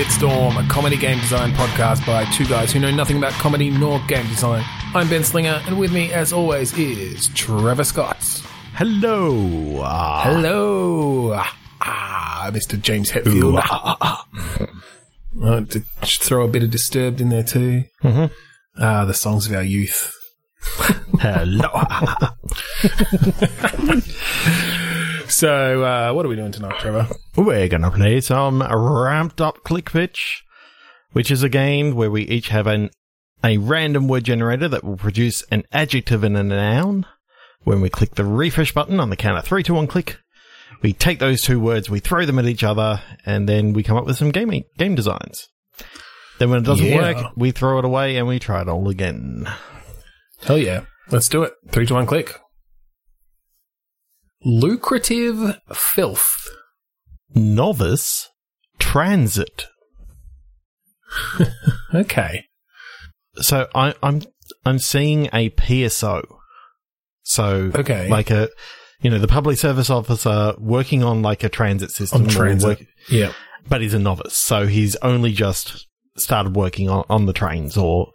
Bitstorm, a comedy game design podcast by two guys who know nothing about comedy nor game design. I'm Ben Slinger, and with me, as always, is Trevor Scott. Hello. Hello. Mr. James Hetfield. To throw a bit of Disturbed in there, too. Mm-hmm. The songs of our youth. Hello. So, what are we doing tonight, Trevor? We're going to play some Ramped Up Click Pitch, which is a game where we each have a random word generator that will produce an adjective and a noun. When we click the refresh button on the count of 3, 2, 1, click, we take those two words, we throw them at each other, and then we come up with some game designs. Then when it doesn't work, we throw it away and we try it all again. Hell yeah. Let's do it. 3, 2, 1, click. Lucrative filth. Novice transit. Okay. So I'm seeing a PSO. So like a the public service officer working on like a transit system. Yeah. But he's a novice, so he's only just started working on the trains or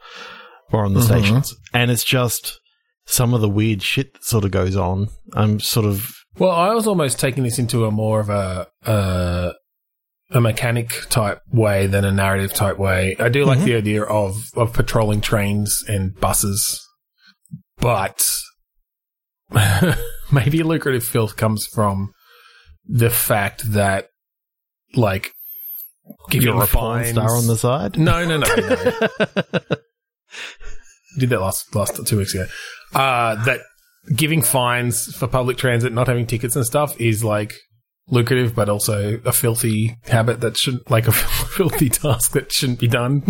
on the stations. And it's just some of the weird shit that sort of goes on. I'm sort of... Well, I was almost taking this into a more of a mechanic-type way than a narrative-type way. I do like the idea of patrolling trains and buses, but maybe lucrative filth comes from the fact that, like... You're a porn star on the side? No. Did that last 2 weeks ago. That giving fines for public transit, not having tickets and stuff is like lucrative, but also a filthy habit that shouldn't, like a filthy task that shouldn't be done.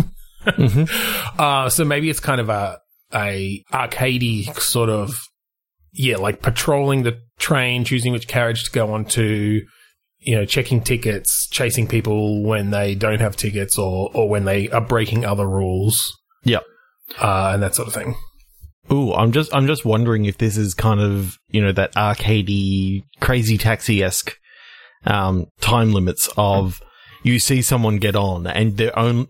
So maybe it's kind of a arcadey sort of, like patrolling the train, choosing which carriage to go onto, checking tickets, chasing people when they don't have tickets or when they are breaking other rules. Yep. And that sort of thing. Ooh, I'm just wondering if this is kind of, that arcadey, Crazy Taxi-esque time limits of you see someone get on and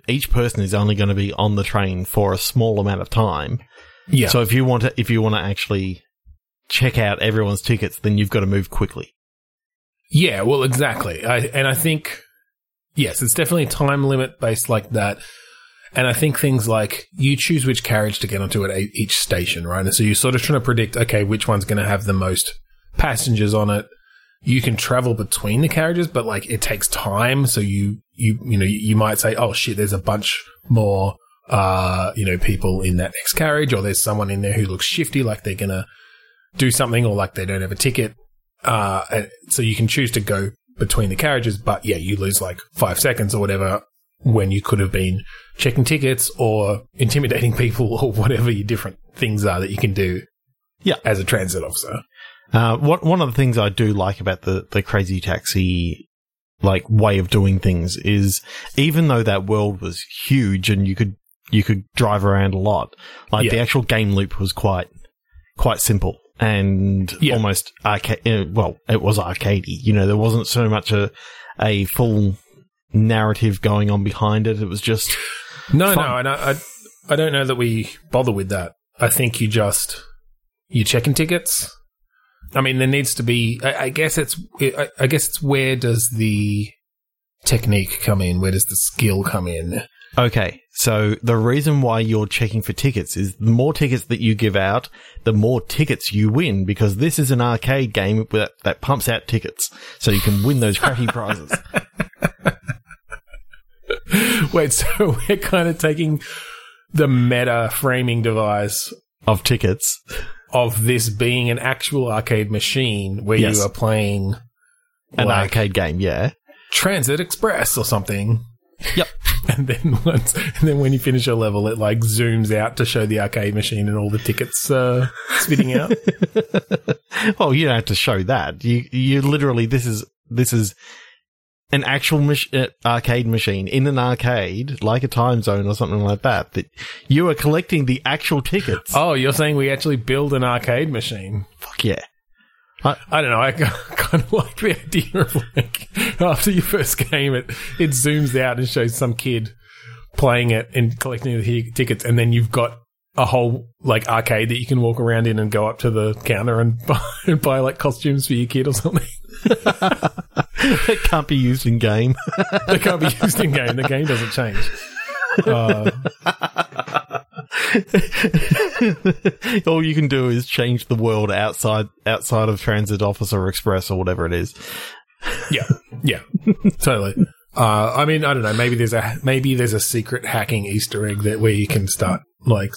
each person is only going to be on the train for a small amount of time. Yeah. So if you want to actually check out everyone's tickets, then you've got to move quickly. Yeah, well, exactly. And I think, yes, it's definitely a time limit based like that. And I think things like you choose which carriage to get onto at each station, right? And so you're sort of trying to predict, okay, which one's going to have the most passengers on it. You can travel between the carriages, but like it takes time. So you might say, oh shit, there's a bunch more, people in that next carriage, or there's someone in there who looks shifty, like they're going to do something, or like they don't have a ticket. So you can choose to go between the carriages, but yeah, you lose like 5 seconds or whatever, when you could have been checking tickets or intimidating people or whatever your different things are that you can do as a transit officer. One of the things I do like about the Crazy Taxi like way of doing things is even though that world was huge and you could drive around a lot, like the actual game loop was quite simple and almost arcade. Well, it was arcadey. There wasn't so much a full narrative going on behind it. It was just fun. And I don't know that we bother with that. I think you're checking tickets. I mean, there needs to be. I guess it's where does the technique come in? Where does the skill come in? Okay, so the reason why you're checking for tickets is the more tickets that you give out, the more tickets you win, because this is an arcade game that pumps out tickets, so you can win those crappy prizes. Wait, so we're kind of taking the meta framing device of tickets, of this being an actual arcade machine where you are playing an arcade game, Transit Express or something. Yep. And then when you finish your level, it like zooms out to show the arcade machine and all the tickets spitting out. Well, you don't have to show that. You literally this is an actual arcade machine in an arcade, like a Time Zone or something like that, that you are collecting the actual tickets. Oh, you're saying we actually build an arcade machine? Fuck yeah. I don't know. I kind of like the idea of, like, after your first game, it zooms out and shows some kid playing it and collecting the tickets, and then you've got a whole, like, arcade that you can walk around in and go up to the counter and buy, like, costumes for your kid or something. It can't be used in game. It can't be used in game. The game doesn't change. All you can do is change the world outside of Transit Officer Express or whatever it is. Yeah, totally. I mean, I don't know. Maybe there's a secret hacking Easter egg that where you can start, like,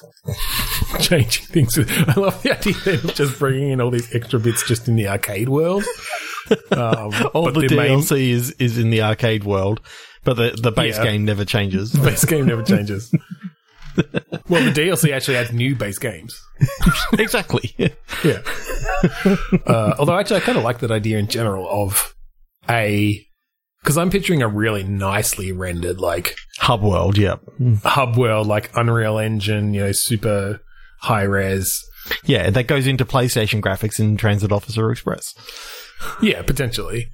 changing things. I love the idea of just bringing in all these extra bits just in the arcade world. All the DLC is in the arcade world, but the base game never changes. The base game never changes. Well, the DLC actually adds new base games. Exactly. Yeah. Although, actually, I kind of like that idea in general of because I'm picturing a really nicely rendered, like, hub world. Yeah. Hub world, like Unreal Engine, you know, super high res. Yeah, that goes into PlayStation graphics in Transit Officer Express. Yeah, potentially.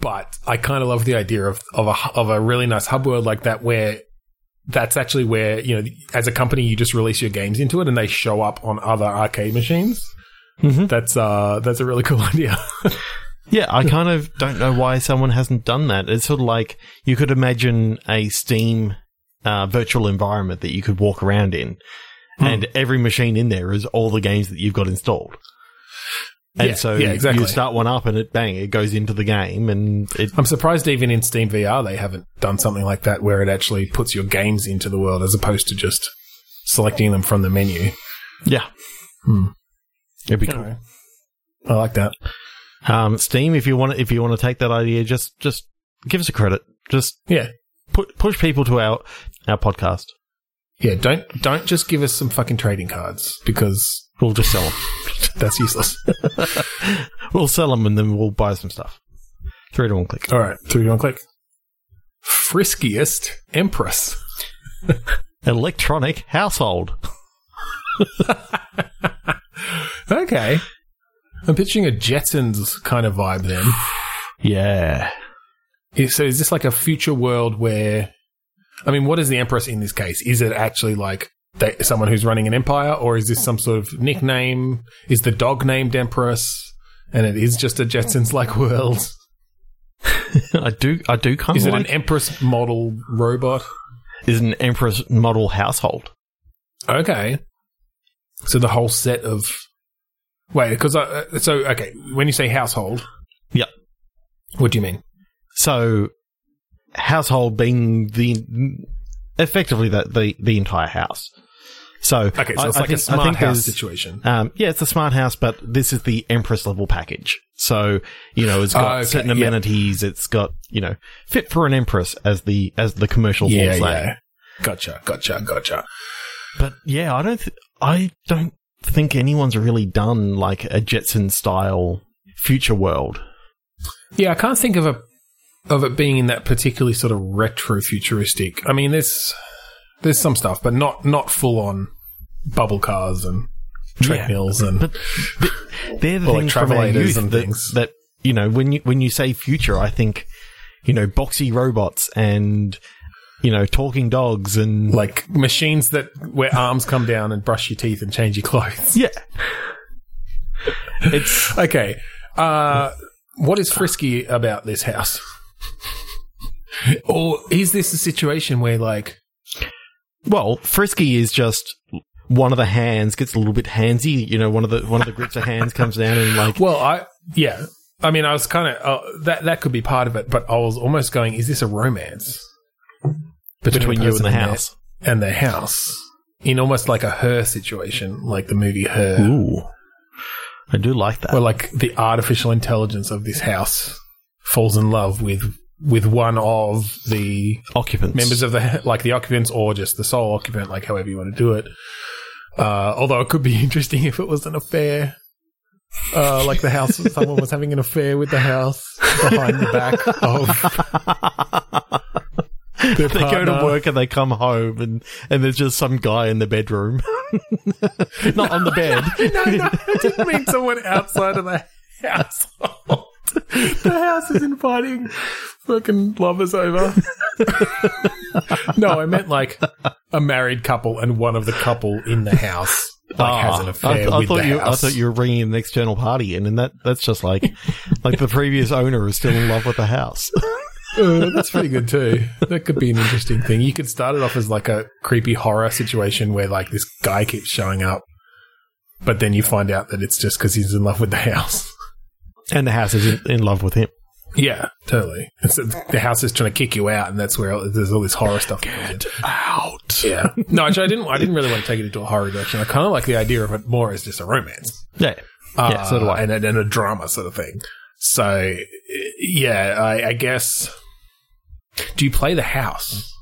But I kind of love the idea of a really nice hub world like that, where that's actually where, you know, as a company, you just release your games into it and they show up on other arcade machines. Mm-hmm. That's a really cool idea. Yeah, I kind of don't know why someone hasn't done that. It's sort of like you could imagine a Steam virtual environment that you could walk around in, and every machine in there is all the games that you've got installed. And exactly. You start one up and it goes into the game. And I'm surprised even in Steam VR they haven't done something like that where it actually puts your games into the world as opposed to just selecting them from the menu. Yeah. It'd be cool. Anyway, I like that. Steam, if you want to take that idea, just give us a credit. Just push people to our podcast. Yeah, don't just give us some fucking trading cards because we'll just sell them. That's useless. We'll sell them and then we'll buy some stuff. 3-1 click. All right. 3-1 click. Friskiest Empress. Electronic household. Okay. I'm pitching a Jetsons kind of vibe then. Yeah. So is this like a future world where... I mean, what is the Empress in this case? Is it actually like... someone who's running an empire, or is this some sort of nickname? Is the dog named Empress, and it is just a Jetsons-like world? I do kind of. Is it an Empress model robot? Is it an Empress model household? Okay, so the whole set of when you say household, yep. What do you mean? So, household being effectively the entire house. So, okay, so it's like a smart house situation. Yeah, it's a smart house, but this is the Empress level package. So, you know, it's got certain amenities. It's got, you know, fit for an Empress as the commercial form say. Gotcha. But yeah, I don't think anyone's really done like a Jetson style future world. Yeah, I can't think of it being in that particularly sort of retro futuristic. I mean, there's some stuff, but not full on bubble cars and treadmills and they're the things from our youth and things that, you know, when you say future, I think, you know, boxy robots and, you know, talking dogs and like machines that where arms come down and brush your teeth and change your clothes. Yeah. It's okay. What is frisky about this house? Or is this a situation where, like... Well, frisky is just one of the hands gets a little bit handsy. You know, one of the grips of hands comes down and, like... Well, I mean, I was kind of... that could be part of it, but I was almost going, is this a romance? Between you and the house. And the house. In almost like a Her situation, like the movie Her. Ooh. I do like that. Or, like, the artificial intelligence of this house falls in love with one of the occupants, members of the like the occupants, or just the sole occupant, like however you want to do it. Although it could be interesting if it was an affair, like the house, someone was having an affair with the house behind the back of. They go to work and they come home and there's just some guy in the bedroom, not on the bed. No, I didn't mean someone outside of the household. The house is inviting fucking lovers over. No, I meant like a married couple and one of the couple in the house has an affair with the house. I thought you were bringing an external party in, and that's just like the previous owner is still in love with the house. That's pretty good too. That could be an interesting thing. You could start it off as like a creepy horror situation where like this guy keeps showing up, but then you find out that it's just because he's in love with the house. And the house is in love with him. Yeah, totally. So the house is trying to kick you out, and that's where there's all this horror stuff. Get out. Yeah. No, actually, I didn't really want to take it into a horror direction. I kind of like the idea of it more as just a romance. Yeah. Yeah, sort of like. And a drama sort of thing. So, yeah, I guess. Do you play the house?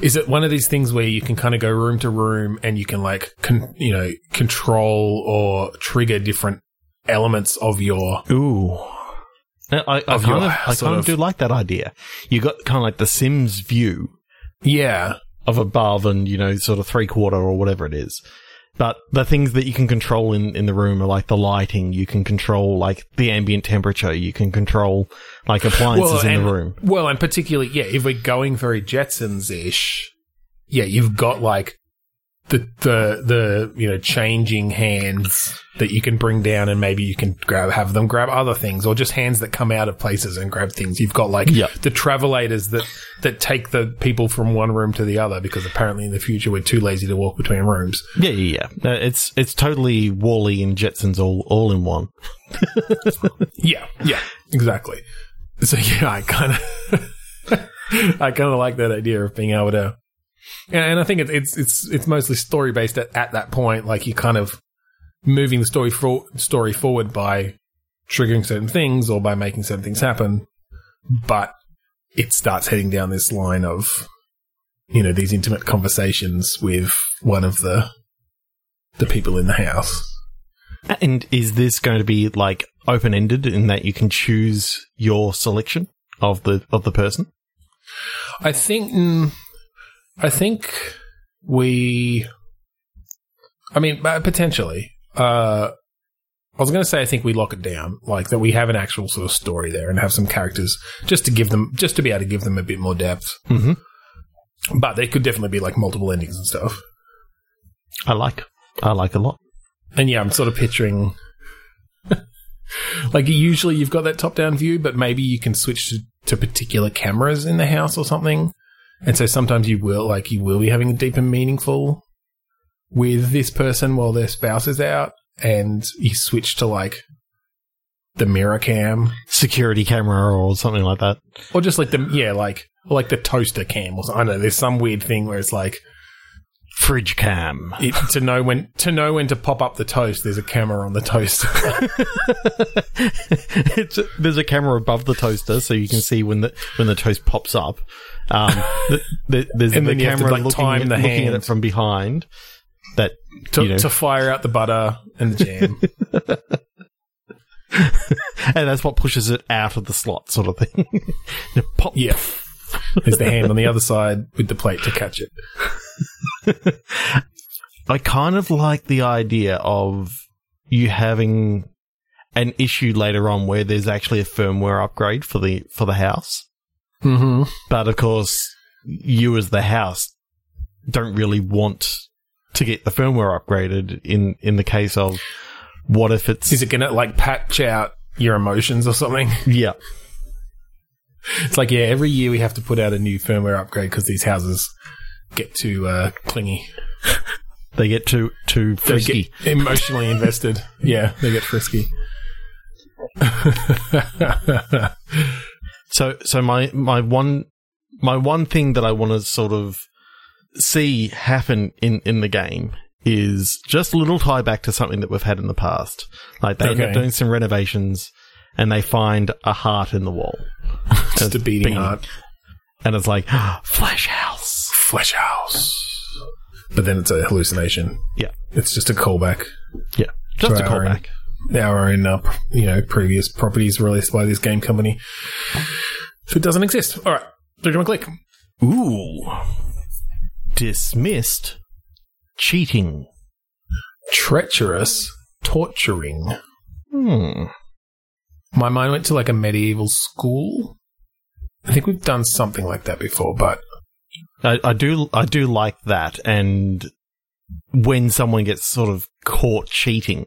Is it one of these things where you can kind of go room to room and you can, like, control or trigger different elements of your I kind of do like that idea. You got kind of like the Sims view, yeah, of above and sort of 3/4 or whatever it is. But the things that you can control in the room are like the lighting. You can control like the ambient temperature. You can control like appliances in the room. Well, and particularly if we're going very Jetsons ish, you've got like. The changing hands that you can bring down, and maybe you can have them grab other things, or just hands that come out of places and grab things. You've got the travelators that take the people from one room to the other, because apparently in the future we're too lazy to walk between rooms. Yeah. It's totally Wall-E and Jetsons all in one. yeah, exactly. So I kind of like that idea of being able to. And I think it's mostly story based at that point. Like you're kind of moving the story forward by triggering certain things or by making certain things happen, but it starts heading down this line of these intimate conversations with one of the people in the house. And is this going to be like open ended in that you can choose your selection of the person? I think potentially. I was going to say I think we lock it down, like that we have an actual sort of story there and have some characters just to be able to give them a bit more depth. Mm-hmm. But there could definitely be like multiple endings and stuff. I like a lot. And I'm sort of picturing like usually you've got that top-down view, but maybe you can switch to particular cameras in the house or something. And so sometimes you will be having a deep and meaningful with this person while their spouse is out, and you switch to like the mirror cam, security camera, or something like that, or just like the toaster cam or something. I know there's some weird thing where it's like fridge cam to know when to pop up the toast. There's a camera on the toaster. There's a camera above the toaster, so you can see when the toast pops up. There's and the camera to, like, looking at it from behind that to fire out the butter and the jam, and that's what pushes it out of the slot, sort of thing. Pop. Yeah, there's the hand on the other side with the plate to catch it. I kind of like the idea of you having an issue later on where there's actually a firmware upgrade for the house. Mm-hmm. But, of course, you as the house don't really want to get the firmware upgraded in the case of what if it's... Is it going to, like, patch out your emotions or something? Yeah. It's like, every year we have to put out a new firmware upgrade because these houses get too clingy. They get too frisky. They get emotionally invested. Yeah, they get frisky. So my one thing that I want to sort of see happen in the game is just a little tie back to something that we've had in the past. Like they end up doing some renovations and they find a heart in the wall. Just a beating heart. And it's like Flesh House. Flesh House. But then it's a hallucination. Yeah. It's just a callback. Yeah. Just a callback. Our own, previous properties released by this game company. So it doesn't exist. All right. They're going to click. Ooh. Dismissed. Cheating. Treacherous. Torturing. My mind went to like a medieval school. I think we've done something like that before, but I do like that. And when someone gets sort of caught cheating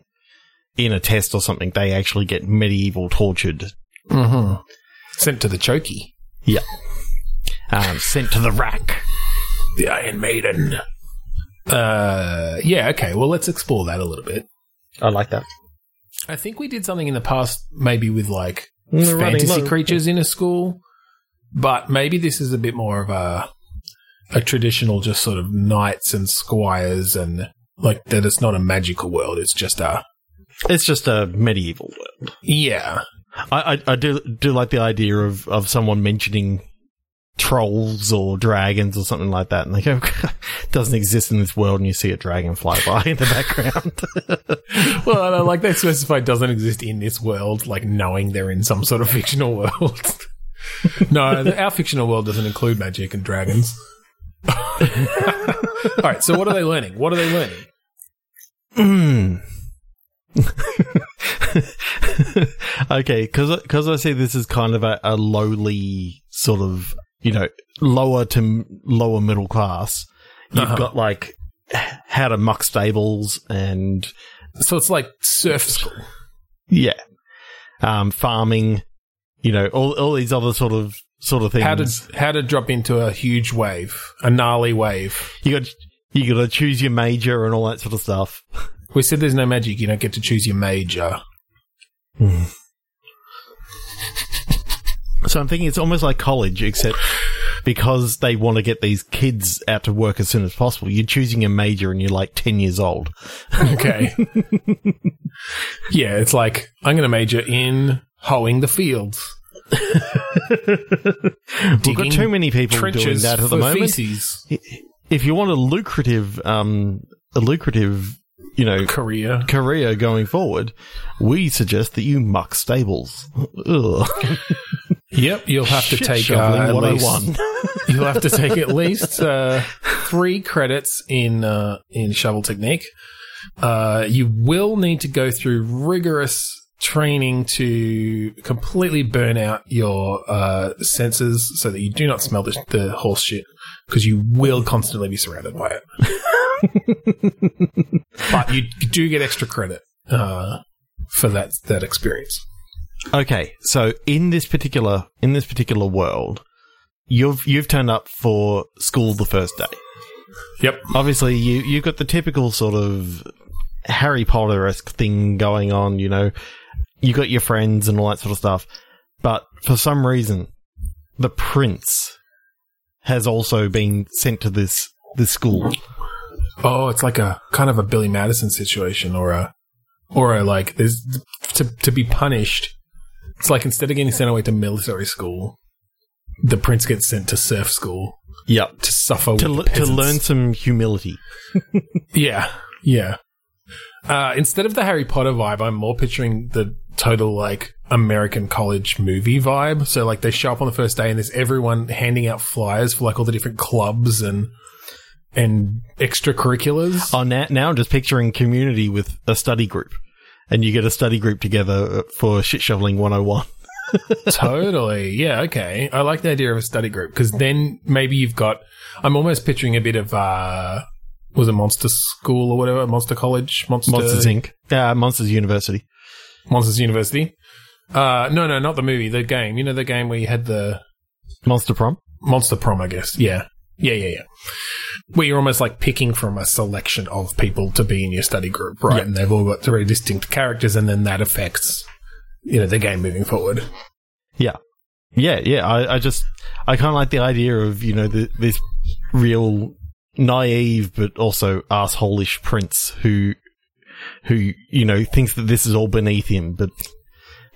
in a test or something, they actually get medieval tortured. Mm-hmm. Sent to the chokey. Yeah. Sent to the rack. The Iron Maiden. Yeah, okay. Well, let's explore that a little bit. I like that. I think we did something in the past maybe with, like, fantasy creatures in a school, but maybe this is a bit more of a traditional just sort of knights and squires and, like, that it's not a magical world. It's just a medieval world. Yeah. I do like the idea of someone mentioning trolls or dragons or something like that, and they go, it doesn't exist in this world, and you see a dragon fly by in the background. Well, I don't like they specify doesn't exist in this world, like knowing they're in some sort of fictional world. No, our fictional world doesn't include magic and dragons. All right, so what are they learning? Okay, because I see this is kind of a lowly sort of, you know, lower to lower middle class. You've got, like, how to muck stables and... So, it's like surf school. Yeah. Farming, you know, all these other sort of things. How to drop into a huge wave, a gnarly wave. You got to choose your major and all that sort of stuff. We said there's no magic. You don't get to choose your major. Mm. So I'm thinking it's almost like college, except because they want to get these kids out to work as soon as possible, you're choosing a major and you're like 10 years old. Okay. Yeah, it's like, I'm going to major in hoeing the fields. We've got too many people doing that at the moment. Feces. If you want a lucrative you know, career going forward, we suggest that you muck stables. Ugh. Yep, you'll have to take you'll have to take at least 3 credits in shovel technique. You will need to go through rigorous training to completely burn out your senses so that you do not smell the horse shit, because you will constantly be surrounded by it. But you do get extra credit for that experience. Okay, so in this particular world, you've turned up for school the first day. Yep. Obviously, you've got the typical sort of Harry Potter-esque thing going on. You know, you got your friends and all that sort of stuff. But for some reason, the prince has also been sent to this school. Oh, it's like a kind of a Billy Madison situation, or a like there's to be punished. It's like instead of getting sent away to military school, the prince gets sent to surf school. Yep, to suffer with peasants. To learn some humility. Yeah. Instead of the Harry Potter vibe, I'm more picturing the total like American college movie vibe. So like they show up on the first day and there's everyone handing out flyers for like all the different clubs and extracurriculars. Oh, now I'm just picturing Community with a study group. And you get a study group together for Shit Shoveling 101. Totally. Yeah, okay. I like the idea of a study group, because then maybe you've got... I'm almost picturing a bit of... was it Monster School or whatever? Monster College? Monsters Inc. Monsters University. Monsters University. No, not the movie. The game. You know the game where you had the... Monster Prom? Monster Prom, I guess. Yeah. Yeah. Where you're almost like picking from a selection of people to be in your study group, right? Yep. And they've all got very distinct characters, and then that affects, you know, the game moving forward. Yeah. I kind of like the idea of, you know, this real naive but also asshole-ish prince who you know thinks that this is all beneath him, but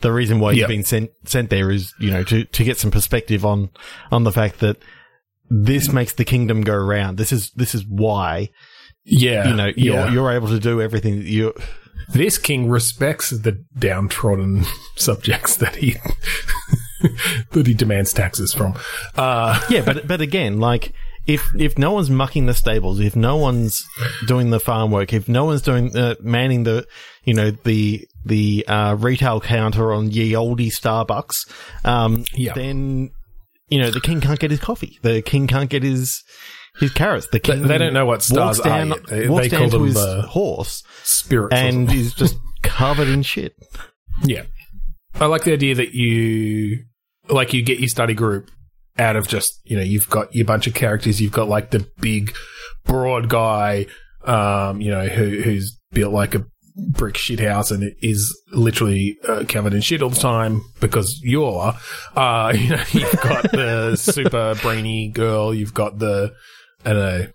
the reason why he's been sent there is, you know, to get some perspective on the fact that this makes the kingdom go round. This is why, yeah, you know, you're able to do everything that you. This king respects the downtrodden subjects that he that he demands taxes from. Yeah, but again, like If no one's mucking the stables, if no one's doing the farm work, if no one's doing manning the, you know, the retail counter on ye olde Starbucks, then you know the king can't get his coffee. The king can't get his carrots. The king they don't know what stars down, are. They call them the horse spirits, and is just covered in shit. Yeah, I like the idea that you get your study group. Out of just, you know, you've got your bunch of characters. You've got, like, the big, broad guy, you know, who's built like a brick shithouse and is literally covered in shit all the time because you all are. You know, you've got the super brainy girl. You've got the, I don't know,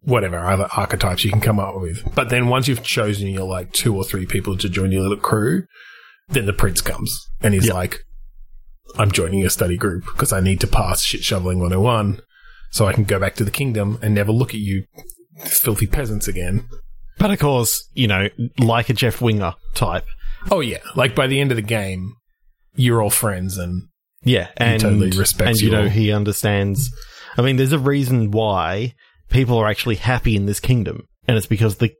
whatever other archetypes you can come up with. But then once you've chosen your, like, 2 or 3 people to join your little crew, then the prince comes and he's like, I'm joining a study group because I need to pass Shit Shoveling 101 so I can go back to the kingdom and never look at you filthy peasants again. But, of course, you know, like a Jeff Winger type. Oh, yeah. Like, by the end of the game, you're all friends and and he totally respects you. And, you know, he understands. I mean, there's a reason why people are actually happy in this kingdom, and it's because the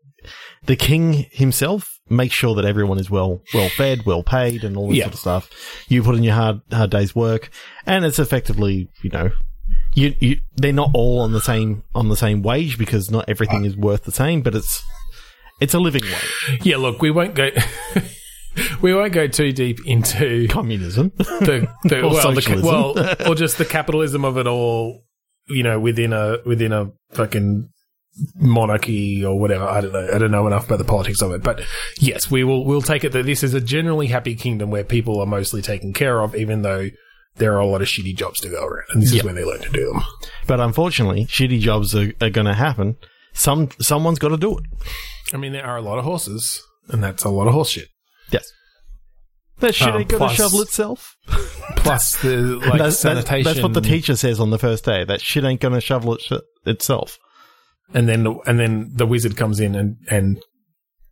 king himself makes sure that everyone is well fed, well paid, and all this sort of stuff. You put in your hard day's work, and it's effectively, you know, you they're not all on the same wage because not everything is worth the same, but it's a living wage. Yeah, look, we won't go too deep into communism, or socialism. Or just the capitalism of it all. You know, within a fucking monarchy or whatever. I don't know enough about the politics of it, but yes, we'll take it that this is a generally happy kingdom where people are mostly taken care of, even though there are a lot of shitty jobs to go around, and this is where they learn to do them. But unfortunately, shitty jobs are going to happen. Someone's got to do it. I mean, there are a lot of horses, and that's a lot of horse shit. Yes, that shit ain't going to shovel itself. Plus the sanitation. That's what the teacher says on the first day. That shit ain't going to shovel itself. And then the wizard comes in and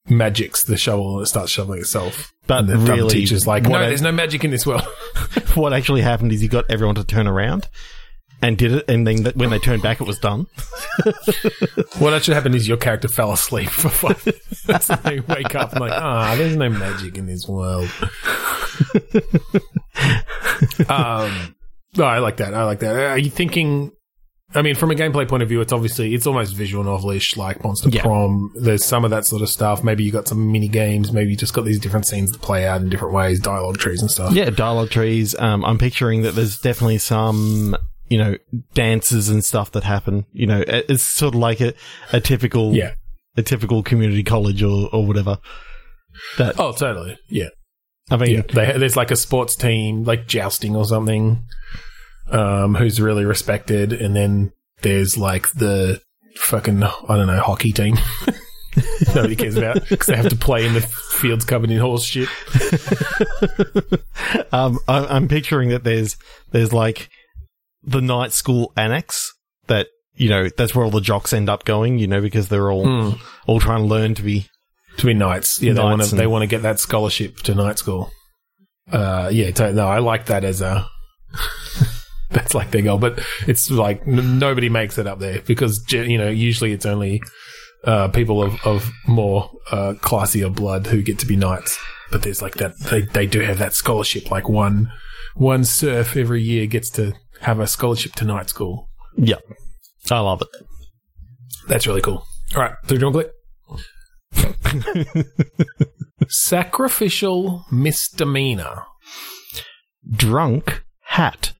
magics the shovel and it starts shoveling itself. But the dumb teacher's like, no, there's no magic in this world. What actually happened is he got everyone to turn around and did it, and then when they turned back, it was done. What actually happened is your character fell asleep for 5 minutes. So they wake up and like, there's no magic in this world. No, I like that. Are you thinking... I mean, from a gameplay point of view, it's almost visual novel-ish, like Monster Prom. There's some of that sort of stuff. Maybe you got some mini games. Maybe you just got these different scenes that play out in different ways, dialogue trees and stuff. Yeah, dialogue trees. I'm picturing that there's definitely some, you know, dances and stuff that happen. You know, it's sort of like a typical community college or whatever. Oh, totally. Yeah. I mean, there's like a sports team, like jousting or something. Who's really respected, and then there's like the fucking, I don't know, hockey team nobody cares about because they have to play in the fields covered in horse shit. I'm picturing that there's like the night school annex that, you know, that's where all the jocks end up going, you know, because they're all trying to learn to be knights. Yeah, they want to get that scholarship to night school. I like that as a. That's like their goal, but it's like nobody makes it up there because, you know, usually it's only people of more classier blood who get to be knights. But there's like that, they do have that scholarship. Like one serf every year gets to have a scholarship to night school. Yeah, I love it. That's really cool. All right, do you want to click? Sacrificial misdemeanor. Drunk hat.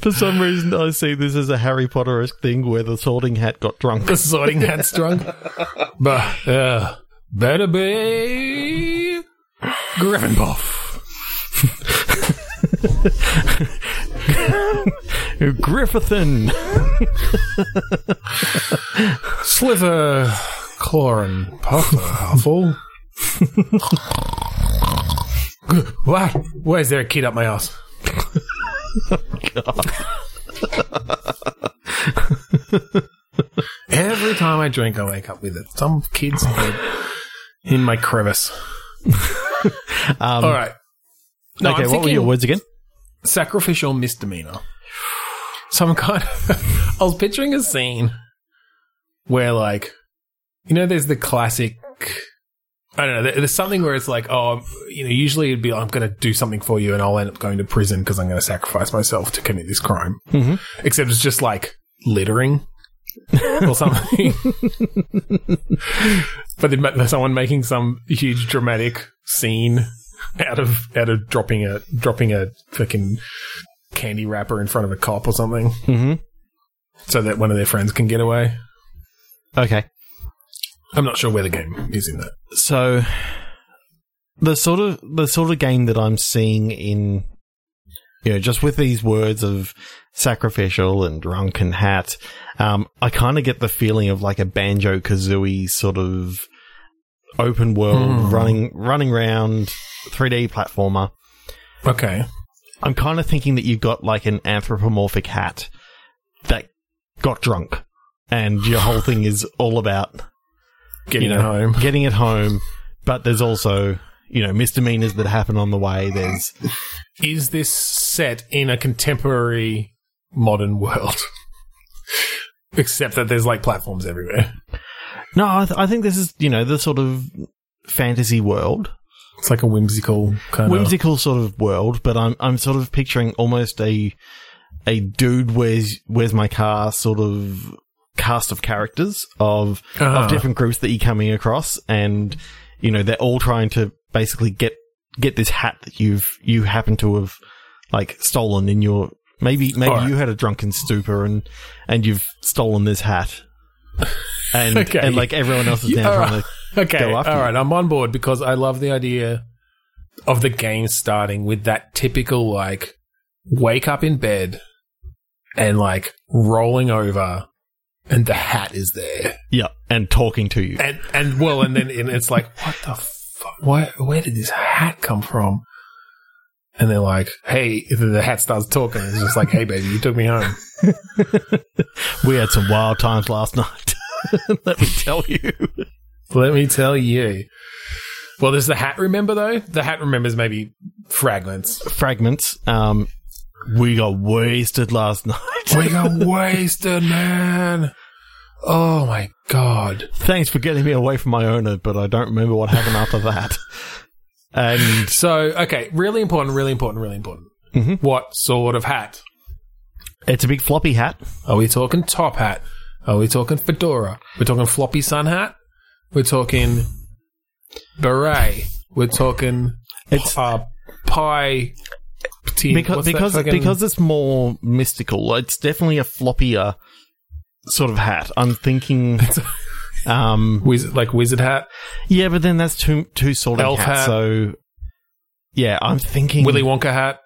For some reason, I see this as a Harry Potter-esque thing where the sorting hat got drunk. The sorting hat's drunk? But, better be Griffenboff. Griffithin. Sliver Clorin Puffer Huffle. What? Why is there a kid up my ass? Oh, God. Every time I drink, I wake up with it. Some kid's in my crevice. All right. No, okay, what were your words again? Sacrificial misdemeanor. Some kind of... I was picturing a scene where, like, you know, there's the classic... I don't know. There's something where it's like, oh, you know, usually it'd be, like, I'm going to do something for you and I'll end up going to prison because I'm going to sacrifice myself to commit this crime. Mm-hmm. Except it's just, like, littering or something. But someone making some huge dramatic scene out of dropping a fucking candy wrapper in front of a cop or something, mm-hmm. so that one of their friends can get away. Okay. I'm not sure where the game is in that. So, the sort of game that I'm seeing in, you know, just with these words of sacrificial and drunk and hat, I kind of get the feeling of like a Banjo-Kazooie sort of open world running around 3D platformer. Okay. I'm kind of thinking that you've got like an anthropomorphic hat that got drunk and your whole thing is all about... Getting it home, but there's also, you know, misdemeanors that happen on the way. Is this set in a contemporary modern world? Except that there's, like, platforms everywhere. No, I think this is, you know, the sort of fantasy world. It's like a whimsical sort of world, but I'm sort of picturing almost a dude where's my car sort of cast of characters of different groups that you're coming across, and you know they're all trying to basically get this hat that you happen to have like stolen in your maybe all right. You had a drunken stupor and you've stolen this hat, and okay. and like everyone else is now trying to okay. go after. All right, I'm on board because I love the idea of the game starting with that typical like wake up in bed and like rolling over. And the hat is there. Yeah, and talking to you. And then it's like, what the fuck? Where did this hat come from? And they're like, hey, the hat starts talking. It's just like, hey, baby, you took me home. We had some wild times last night. Let me tell you. Well, does the hat remember, though? The hat remembers maybe fragments. We got wasted last night. We got wasted, man. Oh, my God. Thanks for getting me away from my owner, but I don't remember what happened after that. And so, okay, really important. Mm-hmm. What sort of hat? It's a big floppy hat. Are we talking top hat? Are we talking fedora? We're talking floppy sun hat? We're talking beret? We're talking pie... Because it's more mystical, it's definitely a floppier sort of hat. I'm thinking, wizard hat. Yeah, but then that's too sort of elf hat. So, yeah, I'm thinking Willy Wonka hat.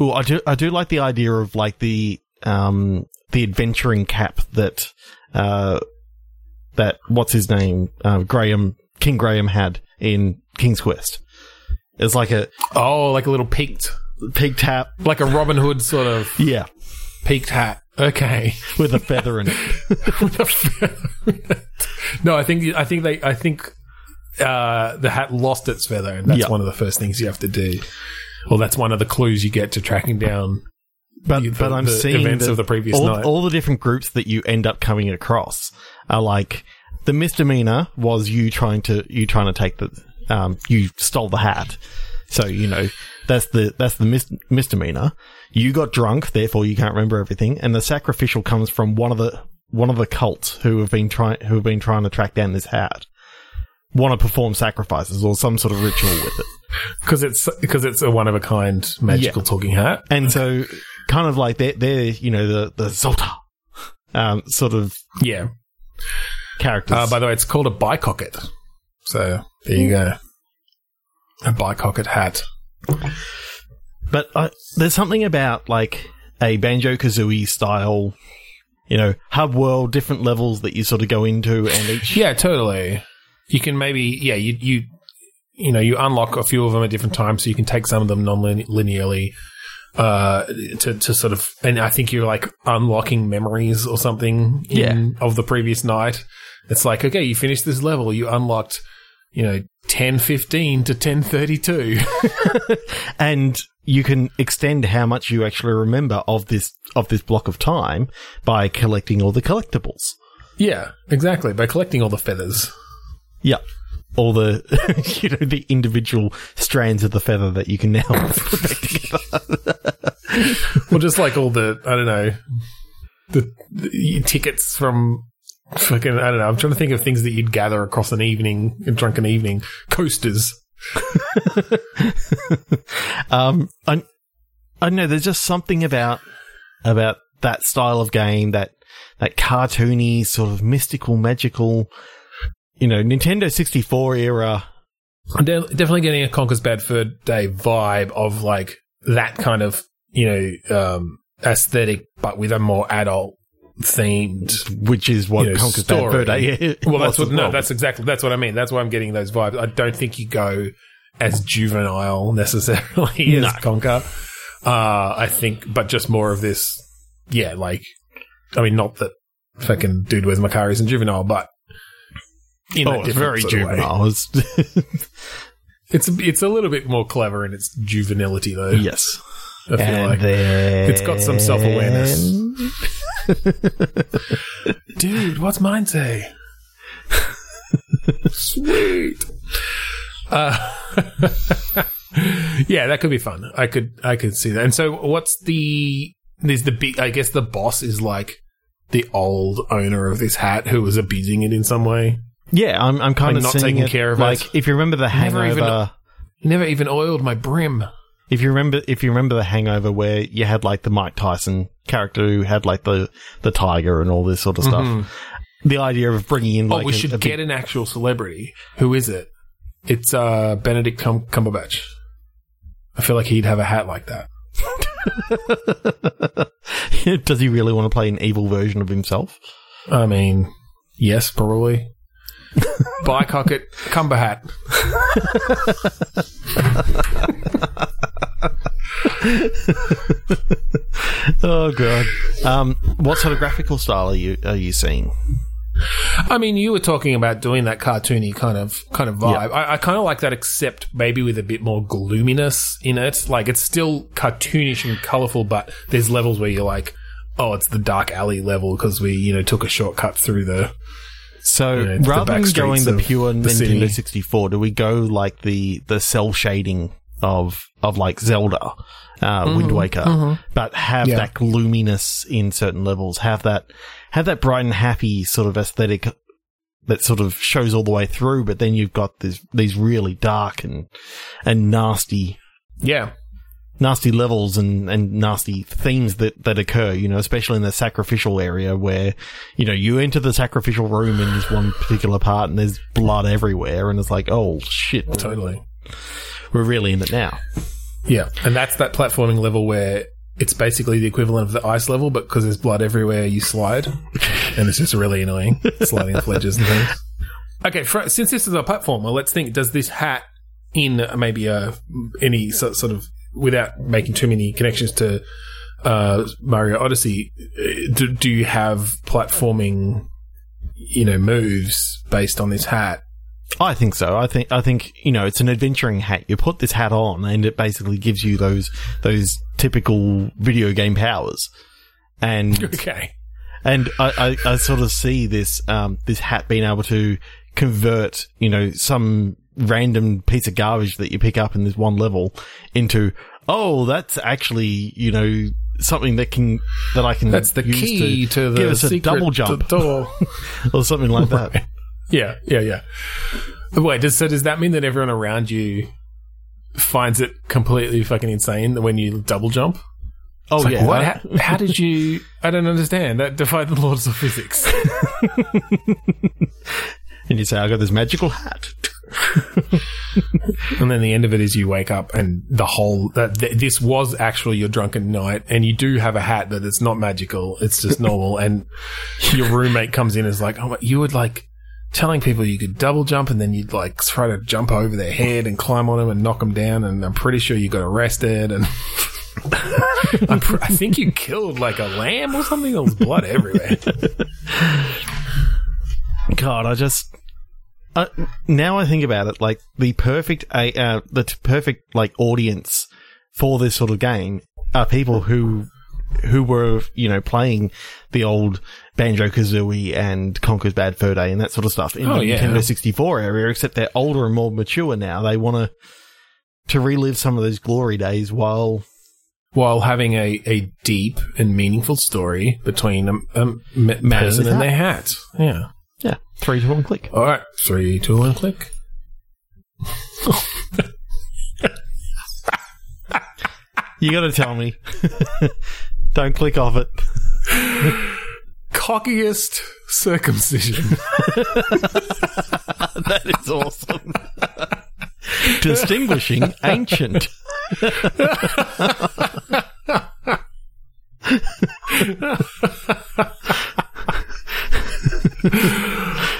Oh, I do like the idea of like the adventuring cap that what's his name King Graham had in King's Quest. It's like a little peaked hat. Like a Robin Hood sort of. Yeah. Peaked hat. Okay. With a feather in it. With a feather in it. No, I think the hat lost its feather, and that's one of the first things you have to do. Well, that's one of the clues you get to tracking down the events of the previous night. All the different groups that you end up coming across are like the misdemeanor was you trying to take the you stole the hat. So, you know, that's the misdemeanor. You got drunk, therefore you can't remember everything. And the sacrificial comes from one of the cults who have been trying to track down this hat, want to perform sacrifices or some sort of ritual with it. Because it's a one of a kind magical talking hat. And so kind of like they're you know, the Zolta sort of characters. By the way, it's called a bicocket. So there you go. A bicocket hat. But there's something about, like, a Banjo-Kazooie style, you know, hub world, different levels that you sort of go into and each... Yeah, totally. You can maybe... Yeah, you know, you unlock a few of them at different times, so you can take some of them non-linearly to sort of... And I think you're, like, unlocking memories or something of the previous night. It's like, okay, you finished this level, you unlocked... you know, 10:15 to 10:32. And you can extend how much you actually remember of this block of time by collecting all the collectibles. Yeah, exactly. By collecting all the feathers. Yeah. All the, you know, the individual strands of the feather that you can now put back together. Well, just like all the, I don't know, the tickets from fucking, I don't know, I'm trying to think of things that you'd gather across an evening, a drunken evening. Coasters. I know, there's just something about that style of game, that cartoony, sort of mystical, magical, you know, Nintendo 64 era. I'm definitely getting a Conker's Bad Fur Day vibe of, like, that kind of, you know, aesthetic, but with a more adult themed, which is what, you know, Conker's Bad Fur Day is. Well, that's what. No, that's what I mean. That's why I'm getting those vibes. I don't think you go as juvenile necessarily as Conker. I think, but just more of this. Yeah, like, I mean, not that fucking Dude Where's My Car isn't juvenile, but it's very juvenile. It's a little bit more clever in its juvenility, though. Yes, I feel like it's got some self-awareness. Dude, what's mine say? Sweet. Yeah, that could be fun. I could see that. And so, what's the? There's the big. I guess the boss is like the old owner of this hat who was abusing it in some way. Yeah, I'm kind of not taking care of it. Like, if you remember the Hangover, never even oiled my brim. If you remember the Hangover, where you had like the Mike Tyson character who had like the tiger and all this sort of stuff. Mm-hmm. The idea of bringing in like we should get an actual celebrity. Who is it? It's Benedict Cumberbatch. I feel like he'd have a hat like that. Does he really want to play an evil version of himself? I mean, yes, probably. Buy Cocket Cumber Hat. Oh god. What sort of graphical style are you seeing? I mean, you were talking about doing that cartoony kind of vibe. Yep. I kind of like that, except maybe with a bit more gloominess in it. Like, it's still cartoonish and colourful, but there's levels where you're like, oh, it's the dark alley level because we, you know, took a shortcut through the. So, you know, rather than going the pure Nintendo 64, do we go like the cell shading of like Zelda, Wind Waker, but have that gloominess in certain levels, have that bright and happy sort of aesthetic that sort of shows all the way through, but then you've got these really dark and nasty levels and nasty themes that occur, you know, especially in the sacrificial area where, you know, you enter the sacrificial room in this one particular part and there's blood everywhere and it's like, oh, shit. Totally. We're really in it now. Yeah. And that's that platforming level where it's basically the equivalent of the ice level, but because there's blood everywhere, you slide. And it's just really annoying, sliding fledges and things. Okay, since this is a platformer, let's think, does this hat in maybe any sort of, without making too many connections to Mario Odyssey, do you have platforming, you know, moves based on this hat? I think so. I think you know, it's an adventuring hat. You put this hat on, and it basically gives you those typical video game powers. And okay, and I sort of see this this hat being able to convert, you know, some random piece of garbage that you pick up in this one level into, oh, that's actually, you know, something that I can that's the use key to give us a double jump door. Or something like that. Right. Yeah. Wait, does that mean that everyone around you finds it completely fucking insane when you double jump? Oh, like, yeah. What? How did you... I don't understand. That defied the laws of physics. And you say, I got this magical hat. And then the end of it is you wake up and the whole this was actually your drunken night, and you do have a hat that it's not magical, it's just normal. And your roommate comes in and is like, oh, you were like telling people you could double jump, and then you'd like try to jump over their head and climb on them and knock them down, and I'm pretty sure you got arrested, and I think you killed like a lamb or something. There was blood everywhere. God, I just now I think about it, like the perfect like audience for this sort of game are people who were, you know, playing the old Banjo-Kazooie and Conker's Bad Fur Day and that sort of stuff in the Nintendo 64 area, except they're older and more mature now. They want to relive some of those glory days while having a deep and meaningful story between Madison and their hat. Yeah. Yeah. 3, 2, 1, click. All right. 3, 2, 1, click. You got to tell me. Don't click off it. Cockiest circumcision. That is awesome. Distinguishing ancient.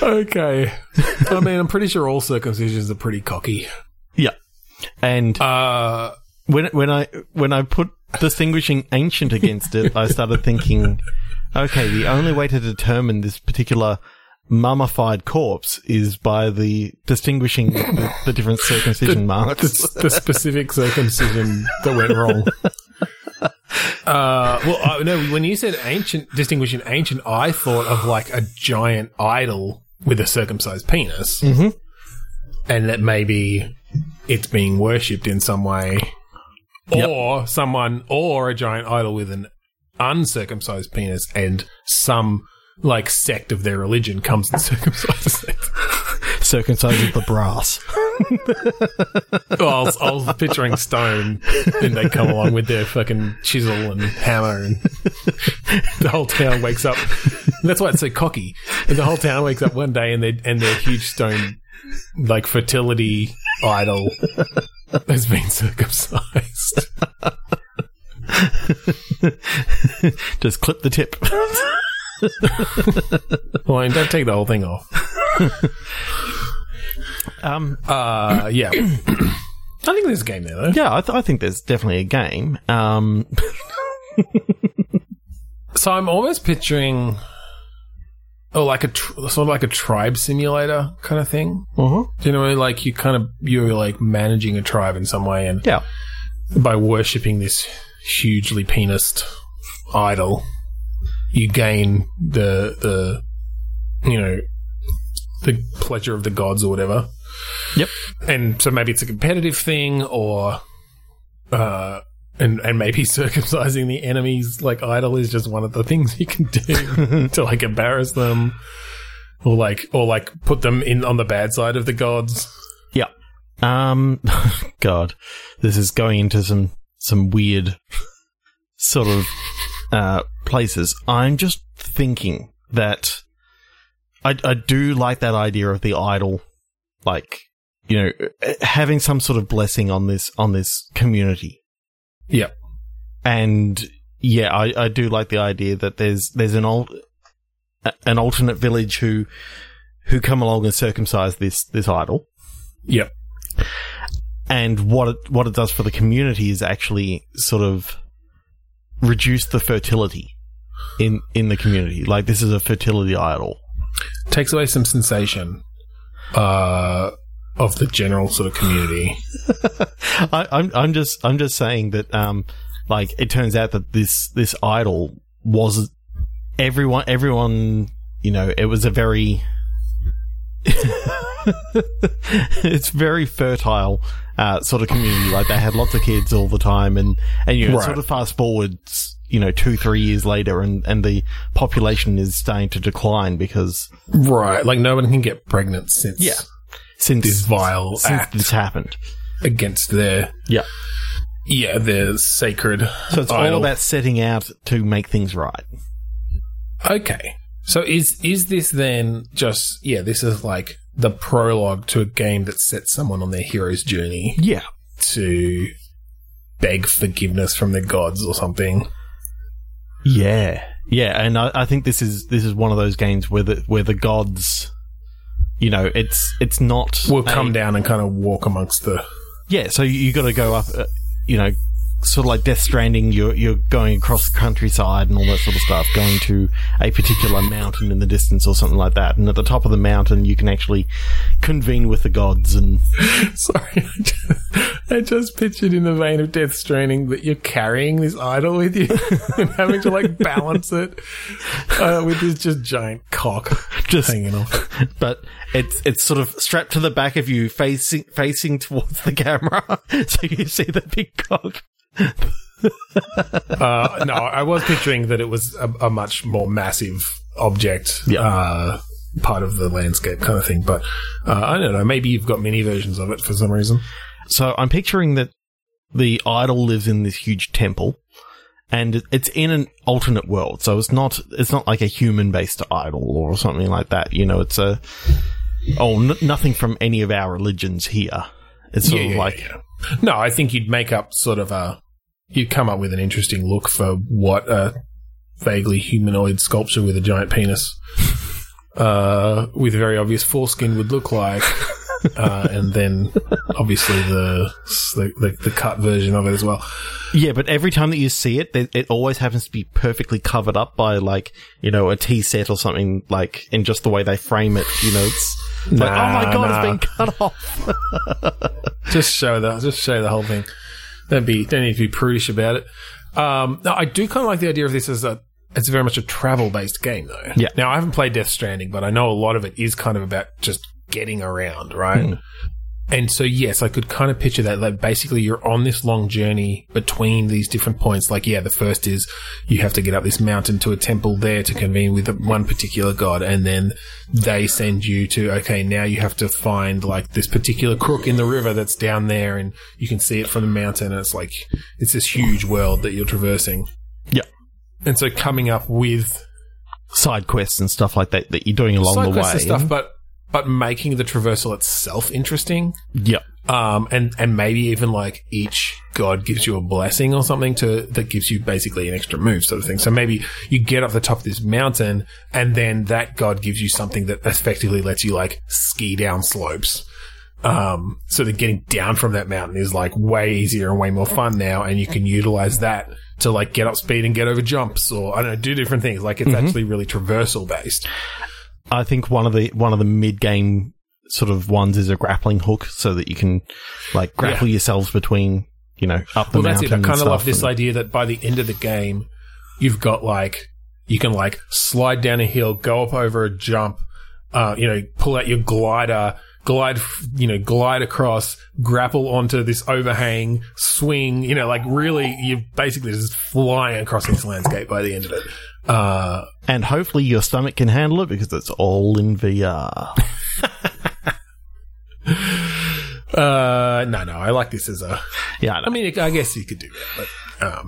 Okay. I mean, I'm pretty sure all circumcisions are pretty cocky. Yeah. And when I put distinguishing ancient against it, I started thinking, okay, the only way to determine this particular mummified corpse is by the distinguishing the different circumcision marks. The specific circumcision that went wrong. No, when you said ancient, distinguishing ancient, I thought of like a giant idol with a circumcised penis. Mm-hmm. And that maybe it's being worshipped in some way. Yep. Or a giant idol with an uncircumcised penis, and some like sect of their religion comes and circumcises it. Circumcises the brass. I was picturing stone, and they come along with their fucking chisel and hammer, and the whole town wakes up. That's why it's so cocky. And the whole town wakes up one day, and their huge stone like fertility idol has been circumcised. Just clip the tip. Well, I mean, don't take the whole thing off. Yeah. I think there's a game there, though. Yeah, I think there's definitely a game. So I'm almost picturing, sort of like a tribe simulator kind of thing. Uh-huh. You know, like you're like managing a tribe in some way, and yeah, by worshipping this hugely penised idol, you gain the pleasure of the gods or whatever. Yep. And so maybe it's a competitive thing, or and maybe circumcising the enemy's like idol is just one of the things you can do to like embarrass them, or put them in on the bad side of the gods. Yeah. God, this is going into some weird sort of places. I'm just thinking that I do like that idea of the idol, like, you know, having some sort of blessing on this community. Yeah. And yeah, I do like the idea that there's an alternate village who come along and circumcise this idol. Yeah. And what it does for the community is actually sort of reduce the fertility in the community. Like, this is a fertility idol. Takes away some sensation of the general sort of community. I'm just saying that like, it turns out that this idol was everyone, you know, it was a very it's very fertile sort of community. Like, they had lots of kids all the time, and you know, right, sort of fast forwards, you know, 2-3 years later, and the population is starting to decline because, right, like, no one can get pregnant since this vile act this happened against their their sacred. So it's idol. All about setting out to make things right. Okay. So is this then just, yeah, this is like the prologue to a game that sets someone on their hero's journey. Yeah. To beg forgiveness from the gods or something. Yeah. Yeah, and I think this is one of those games where the gods, you know, it's not, will come down and kind of walk amongst the. Yeah, so you got to go up, you know, sort of like Death Stranding, you're going across the countryside and all that sort of stuff, going to a particular mountain in the distance or something like that. And at the top of the mountain, you can actually convene with the gods and... Sorry, I just pictured in the vein of Death Stranding that you're carrying this idol with you and having to, like, balance it with this just giant cock just hanging off. But it's sort of strapped to the back of you, facing towards the camera, so you see the big cock. No, I was picturing that it was a much more massive object, yep. Part of the landscape kind of thing, but I don't know, maybe you've got mini versions of it for some reason. So I'm picturing that the idol lives in this huge temple, and it's in an alternate world, so it's not like a human-based idol or something like that, you know, it's a... nothing from any of our religions here. It's sort of like... Yeah. No, I think you'd make up sort of a... You'd come up with an interesting look for what a vaguely humanoid sculpture with a giant penis with a very obvious foreskin would look like. And then, obviously, the cut version of it as well. Yeah, but every time that you see it, it always happens to be perfectly covered up by, like, you know, a tea set or something, like, in just the way they frame it, you know. It's like, oh, my God, it's been cut off. Just show the whole thing. Don't need to be prudish about it. No, I do kind of like the idea of this as a... It's very much a travel-based game, though. Yeah. Now, I haven't played Death Stranding, but I know a lot of it is kind of about just... getting around, right? Mm. And so, yes, I could kind of picture that. Like, basically, you're on this long journey between these different points. Like, yeah, the first is you have to get up this mountain to a temple there to convene with one particular god. And then they send you to, okay, now you have to find, like, this particular crook in the river that's down there. And you can see it from the mountain. And it's like, it's this huge world that you're traversing. Yeah. And so, coming up with... side quests and stuff like that you're doing along the way. Side quests and stuff, but making the traversal itself interesting. Yeah. And maybe even, like, each god gives you a blessing or something that gives you basically an extra move sort of thing. So maybe you get up the top of this mountain and then that god gives you something that effectively lets you, like, ski down slopes. So that getting down from that mountain is, like, way easier and way more fun now, and you can utilize that to, like, get up speed and get over jumps or, I don't know, do different things. Like, it's actually really traversal-based. I think one of the mid-game sort of ones is a grappling hook so that you can, like, grapple yourselves between, you know, up the mountain. That's it. I kind of love this idea that by the end of the game, you've got, like, you can, like, slide down a hill, go up over a jump, you know, pull out your glider, glide across, grapple onto this overhang, swing, you know, like, really, you're basically just flying across this landscape by the end of it. And hopefully your stomach can handle it because it's all in VR. No, I like this as a... Yeah, I mean, I guess you could do that, but...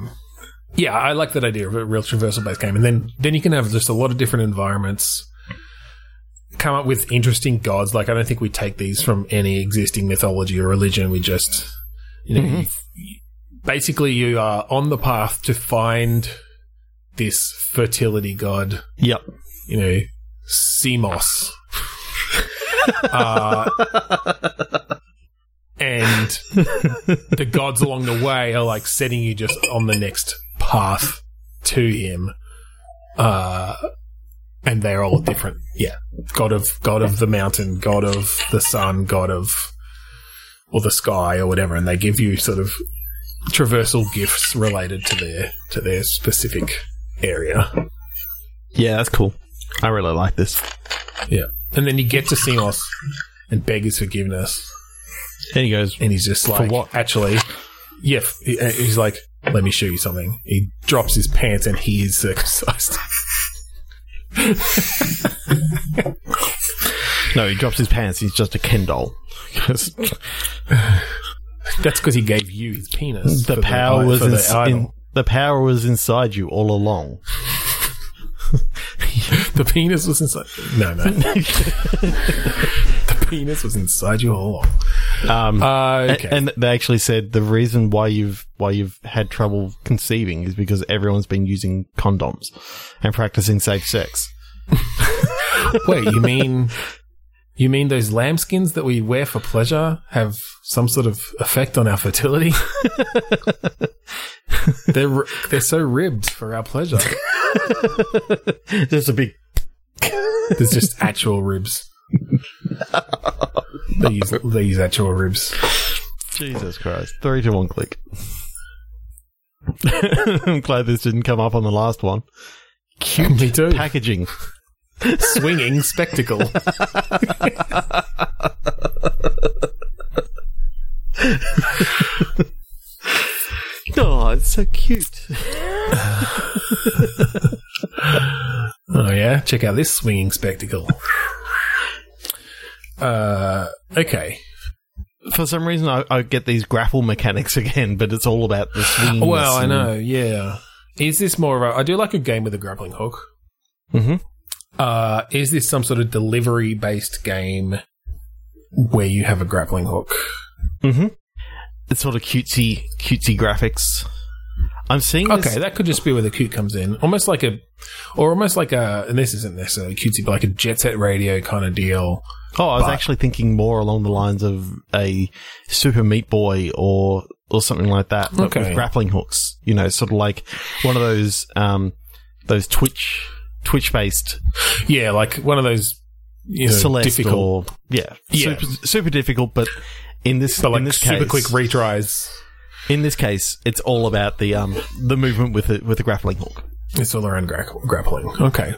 yeah, I like that idea of a real traversal-based game. And then you can have just a lot of different environments, come up with interesting gods. Like, I don't think we take these from any existing mythology or religion. We just... you know, basically, you are on the path to find... this fertility god. Yep. You know, Semos. And the gods along the way are, like, setting you just on the next path to him. And they're all different. Yeah. God of the mountain, god of the sun, god of... or the sky or whatever. And they give you sort of traversal gifts related to their specific... area. Yeah, that's cool. I really like this. Yeah. And then you get to Simos and beg his forgiveness. And he goes... and he's just like... for what? Actually, yeah, he's like, let me show you something. He drops his pants and he is circumcised. No, he drops his pants. He's just a Ken doll. That's because he gave you his penis. The power was in... the power was inside you all along. The penis was inside... No. The penis was inside you all along. Okay. And they actually said the reason why you've had trouble conceiving is because everyone's been using condoms and practicing safe sex. Wait, you mean You mean those lambskins that we wear for pleasure have some sort of effect on our fertility? They're so ribbed for our pleasure. There's a big... There's just actual ribs. They use actual ribs. Jesus Christ. 3, 2, 1 click. I'm glad this didn't come up on the last one. Cute me too. Packaging. Swinging spectacle. Oh, it's so cute. Oh, yeah? Check out this swinging spectacle. Okay. For some reason, I get these grapple mechanics again, but it's all about the swings. Well, I know, yeah. Is this more of a... I do like a game with a grappling hook. Mm-hmm. Is this some sort of delivery-based game where you have a grappling hook? Mm-hmm. It's sort of cutesy graphics. I'm seeing this- Okay, that could just be where the cute comes in. Almost like a... And this isn't necessarily cutesy, but like a Jet Set Radio kind of deal. Oh, I was actually thinking more along the lines of a Super Meat Boy or something like that, but with grappling hooks. You know, sort of like one of those Twitch-based... Yeah, like one of those, you know, Celeste difficult... Or, yeah. Super difficult, but in this case... super quick retries. In this case, it's all about the movement with the grappling hook. It's all around grappling. Okay.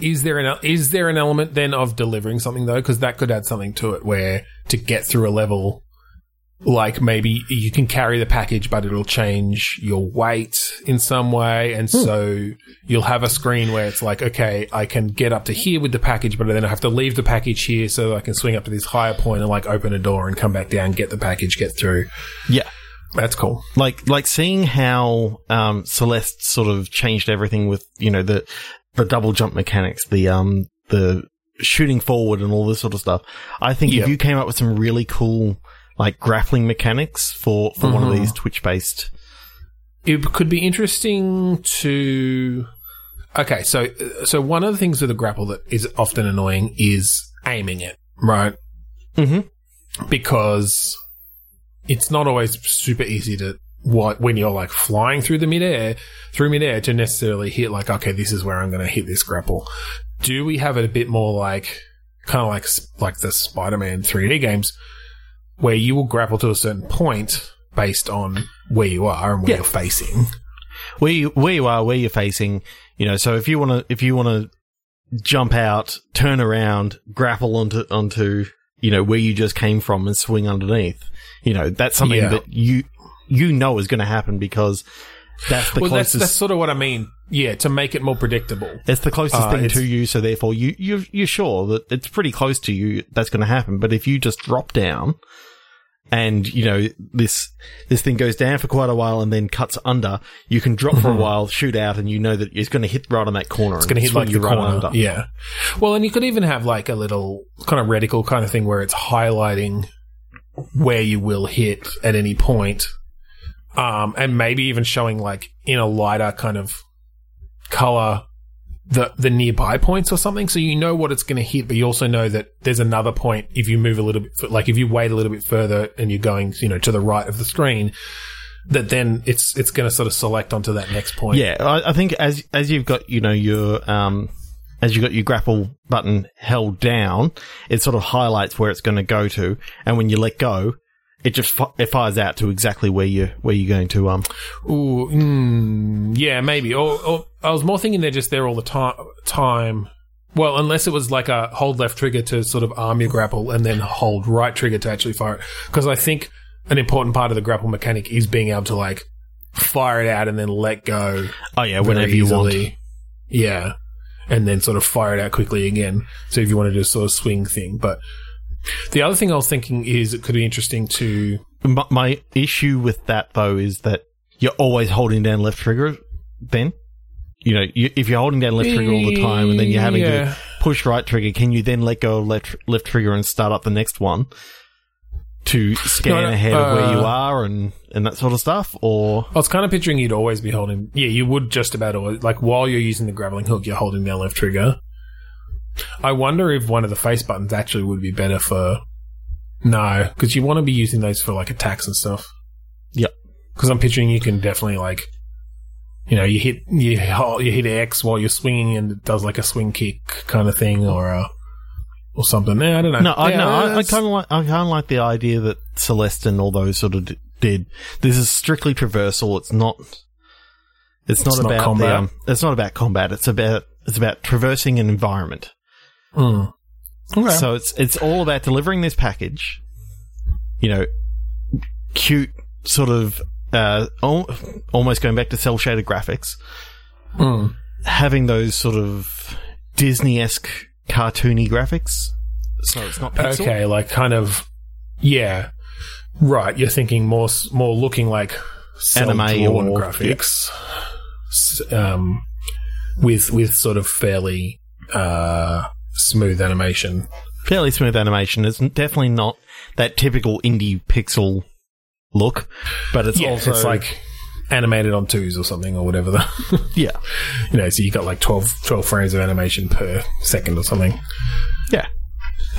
Is there an element then of delivering something though? Because that could add something to it where to get through a level, like maybe you can carry the package, but it'll change your weight in some way. And so you'll have a screen where it's like, okay, I can get up to here with the package, but then I have to leave the package here so I can swing up to this higher point and like open a door and come back down, get the package, get through. Yeah. That's cool. Like seeing how Celeste sort of changed everything with, you know, the double jump mechanics, the shooting forward and all this sort of stuff. I think if you came up with some really cool like grappling mechanics for one of these Twitch-based... It could be interesting to... Okay, so one of the things with a grapple that is often annoying is aiming it, right? Mm-hmm. Because it's not always super easy to... when you're like flying through midair to necessarily hit like, okay, this is where I'm going to hit this grapple. Do we have it a bit more like kind of like the Spider-Man 3D games where you will grapple to a certain point based on where you are and where you're facing, where you're facing, you know? So if you want to jump out, turn around, grapple onto you know where you just came from and swing underneath, you know, that's something that you know is going to happen because that's the closest. That's sort of what I mean. Yeah, to make it more predictable. It's the closest thing to you, so therefore you're sure that it's pretty close to you that's going to happen. But if you just drop down and, you know, this thing goes down for quite a while and then cuts under, you can drop for a while, shoot out, and you know that it's going to hit right on that corner. It's going to hit like the corner. Under. Yeah. Well, and you could even have like a little kind of reticle kind of thing where it's highlighting where you will hit at any point. And maybe even showing, like, in a lighter kind of color, the nearby points or something. So you know what it's going to hit, but you also know that there's another point if you move a little bit, like, if you wait a little bit further and you're going, you know, to the right of the screen, that then it's going to sort of select onto that next point. Yeah, I think as you've got, you know, your grapple button held down, it sort of highlights where it's going to go to, and when you let go, it just it fires out to exactly where you're going to. Yeah, maybe. Or I was more thinking they're just there all the time. Well, unless it was like a hold left trigger to sort of arm your grapple and then hold right trigger to actually fire it. Because I think an important part of the grapple mechanic is being able to like fire it out and then let go. Oh yeah, whenever you want. Yeah, and then sort of fire it out quickly again. So if you want to do a sort of swing thing, but. The other thing I was thinking is it could be interesting to... My issue with that, though, is that you're always holding down left trigger then. You know, if you're holding down left trigger all the time and then you're having to push right trigger, can you then let go of left trigger and start up the next one to scan ahead of where you are and that sort of stuff? Or I was kind of picturing you'd always be holding... Yeah, you would just about always... Like, while you're using the grappling hook, you're holding down left trigger. I wonder if one of the face buttons actually would be better for... No, because you want to be using those for, like, attacks and stuff. Yep. Because I'm picturing you can definitely, like... You know, you hit X while you're swinging and it does, like, a swing kick kind of thing or something. No, I don't know. I kind of like the idea that Celeste and all those sort of did. This is strictly traversal. It's not about combat. It's not about combat. It's about traversing an environment. Mm. Okay. So it's all about delivering this package. You know, cute sort of almost going back to cel shaded graphics, having those sort of Disney-esque cartoony graphics. So it's not pixel. Okay, like kind of, yeah, right. You're thinking more looking like anime or graphics, yeah. With sort of fairly smooth animation. Fairly smooth animation. It's definitely not that typical indie pixel look, but it's also it's like animated on twos or something or whatever. Yeah, you know, so you got like 12 frames of animation per second or something. Yeah,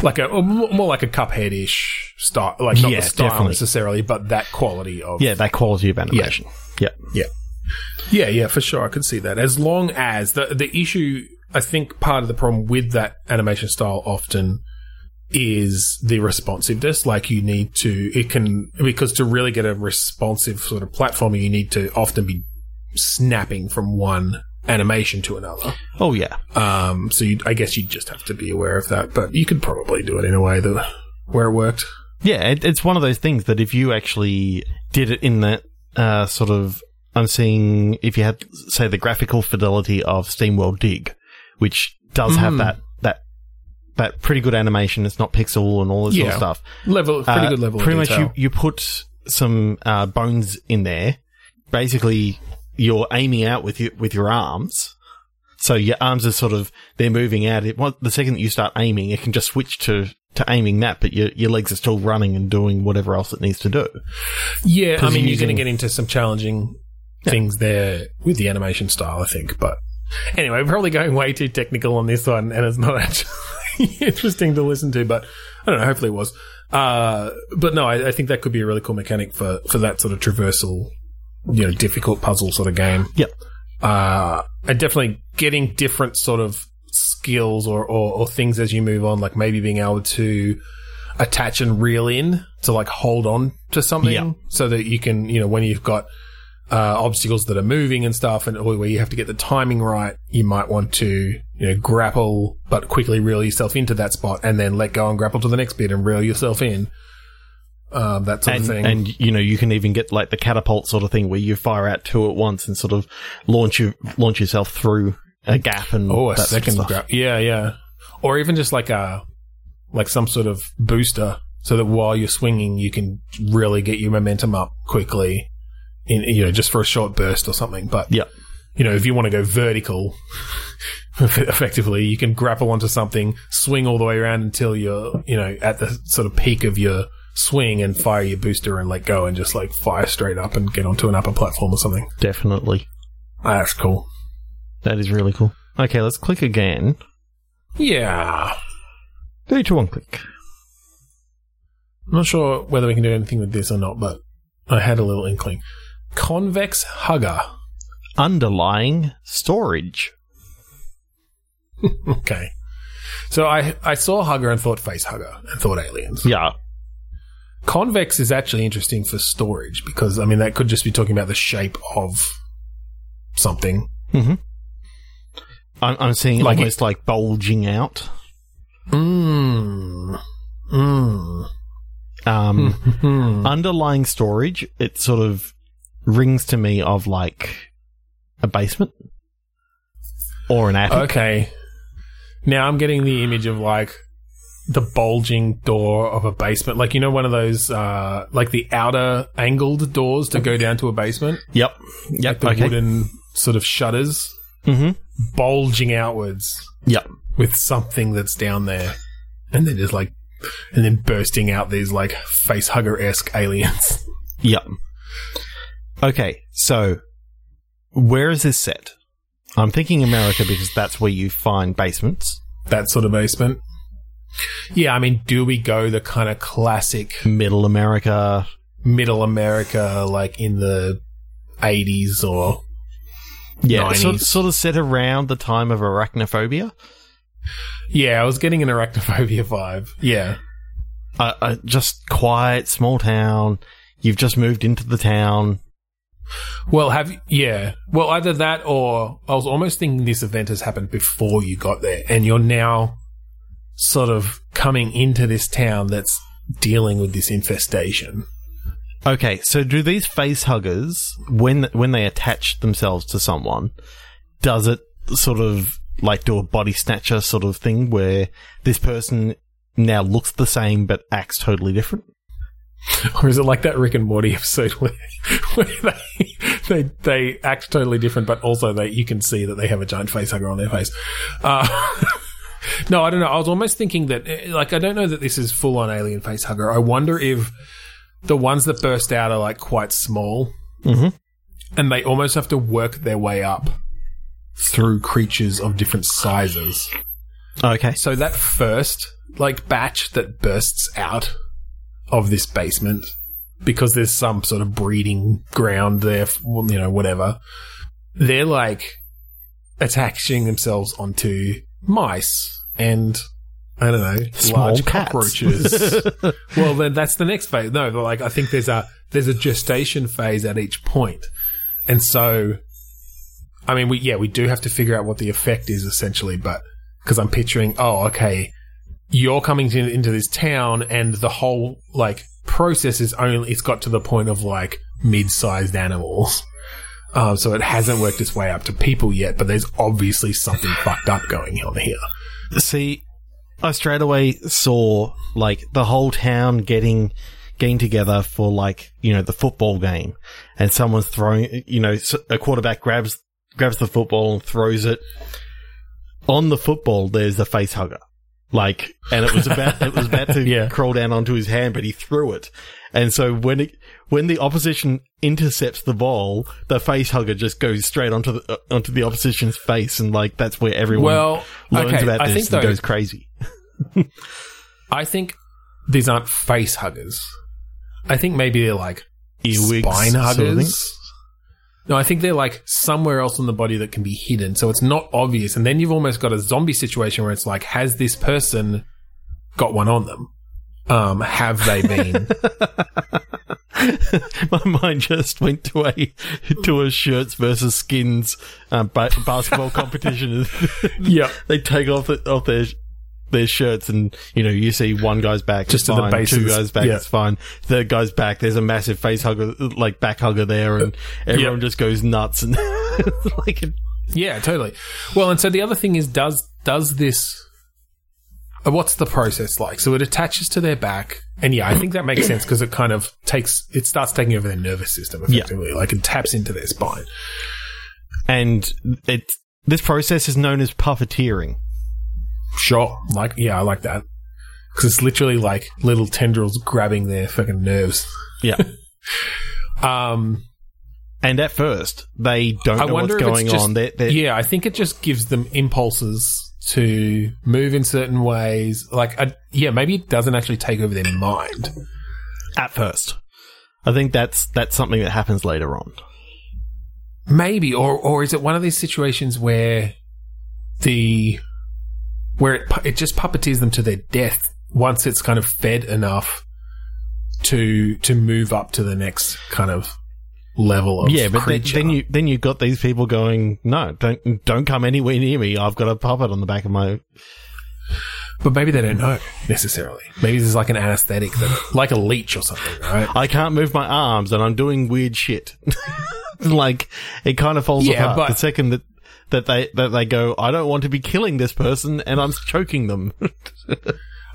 like more like a Cuphead-ish style, like not the style definitely. Necessarily, but that quality of animation. Yeah, for sure, I could see that. As long as the issue, I think part of the problem with that animation style often is the responsiveness. Like you need to, because to really get a responsive sort of platformer, you need to often be snapping from one animation to another. Oh yeah. So I guess you just have to be aware of that, but you could probably do it in a way where it worked. Yeah, it's one of those things that if you actually did it in that sort of, I'm seeing if you had, say, the graphical fidelity of SteamWorld Dig, which does have that pretty good animation. It's not pixel and all this sort of stuff. Pretty good level. Pretty of detail. Much, you put some bones in there. Basically, you're aiming out with your arms, so your arms are sort of they're moving out. The second that you start aiming, it can just switch to aiming that, but your legs are still running and doing whatever else it needs to do. Yeah, I mean, you're going to get into some challenging things there with the animation style, I think. But anyway, we're probably going way too technical on this one, and it's not actually interesting to listen to, but I don't know, hopefully it was. But no, I think that could be a really cool mechanic for that sort of traversal, you know, difficult puzzle sort of game. Yep. And definitely getting different sort of skills or things as you move on, like maybe being able to attach and reel in to, like, hold on to something so that you can, you know, when you've got... obstacles that are moving and stuff, and where you have to get the timing right, you might want to, you know, grapple but quickly reel yourself into that spot and then let go and grapple to the next bit and reel yourself in. That sort of thing. And, you know, you can even get, like, the catapult sort of thing where you fire out two at once and sort of launch yourself through a gap and a that second sort of stuff. Yeah. Or even just like some sort of booster so that while you're swinging, you can really get your momentum up quickly. In, you know, just for a short burst or something. But, you know, if you want to go vertical, effectively, you can grapple onto something, swing all the way around until you're, you know, at the sort of peak of your swing and fire your booster and let go and just, like, fire straight up and get onto an upper platform or something. Definitely. That's cool. That is really cool. Okay, let's click again. Yeah. 3, 2, 1 click. I'm not sure whether we can do anything with this or not, but I had a little inkling. Convex Hugger. Underlying storage. Okay. So I saw Hugger and thought Face Hugger and thought aliens. Yeah. Convex is actually interesting for storage because, I mean, that could just be talking about the shape of something. Mm-hmm. I'm seeing like almost like bulging out. Underlying storage, it sort of rings to me of like a basement or an attic. Okay. Now I'm getting the image of like the bulging door of a basement. Like, you know, one of those, like the outer angled doors to go down to a basement. Yep. Like the wooden sort of shutters bulging outwards. Yep. With something that's down there. And then there's like, and then bursting out these, like, face-hugger-esque aliens. Yep. Okay, so, where is this set? I'm thinking America because that's where you find basements. that sort of basement. Yeah, I mean, do we go the kind of classic middle America, like in the 80s or 90s? Sort of set around the time of Arachnophobia. Yeah, I was getting an Arachnophobia vibe. Yeah, just quiet, small town. You've just moved into the town. Well, either that or I was almost thinking this event has happened before you got there, and you're now sort of coming into this town that's dealing with this infestation. Okay, so do these face huggers, when they attach themselves to someone, does it sort of like do a body snatcher sort of thing where this person now looks the same but acts totally different? Or is it like that Rick and Morty episode where they act totally different, but also you can see that they have a giant face hugger on their face? No, I don't know. I was almost thinking that, I don't know that this is full-on alien face hugger. I wonder if the ones that burst out are, quite small. Mm-hmm. And they almost have to work their way up through creatures of different sizes. Okay. So, that first, batch that bursts out of this basement, because there's some sort of breeding ground there, whatever, they're, attaching themselves onto mice and, I don't know, large cockroaches. Well, then that's the next phase. No, but I think there's a gestation phase at each point. And so, I mean, we do have to figure out what the effect is, essentially, but because I'm picturing, you're coming into this town and the whole, process is it's got to the point of, mid-sized animals. So it hasn't worked its way up to people yet, but there's obviously something fucked up going on here. See, I straight away saw, the whole town getting together for, the football game. And someone's throwing, a quarterback grabs the football and throws it. On the football, there's a face hugger. And it was about to crawl down onto his hand, but he threw it. And so when the opposition intercepts the ball, the face hugger just goes straight onto the opposition's face, and that's where everyone learns about this and goes crazy. I think these aren't face huggers. I think maybe they're earwigs, spine huggers. Sort of things. No, I think they're somewhere else in the body that can be hidden, so it's not obvious. And then you've almost got a zombie situation where it's has this person got one on them? Have they been? My mind just went to a shirts versus skins basketball competition. Yeah, they take off their shirts, and you see one guy's back, just to the bases. Two guys back, it's fine. Third guy's back, there's a massive face hugger, back hugger there, and everyone just goes nuts. And yeah, totally. Well, and so the other thing is, does this? What's the process like? So it attaches to their back, and I think that makes sense because it kind of starts taking over their nervous system effectively, it taps into their spine, and this process is known as puppeteering. Sure. I like that. Because it's literally little tendrils grabbing their fucking nerves. Yeah. And at first, they don't know what's going on. Yeah, I think it just gives them impulses to move in certain ways. Maybe it doesn't actually take over their mind. At first. I think that's something that happens later on. Maybe. Or is it one of these situations where it just puppeteers them to their death once it's kind of fed enough to move up to the next kind of level of creature. Then you got these people going, no, don't come anywhere near me. I've got a puppet on the back of my. But maybe they don't know necessarily. Maybe there's an anesthetic, like a leech or something, right? I can't move my arms and I'm doing weird shit. It kind of falls apart the second that. That they go, I don't want to be killing this person, and I'm choking them.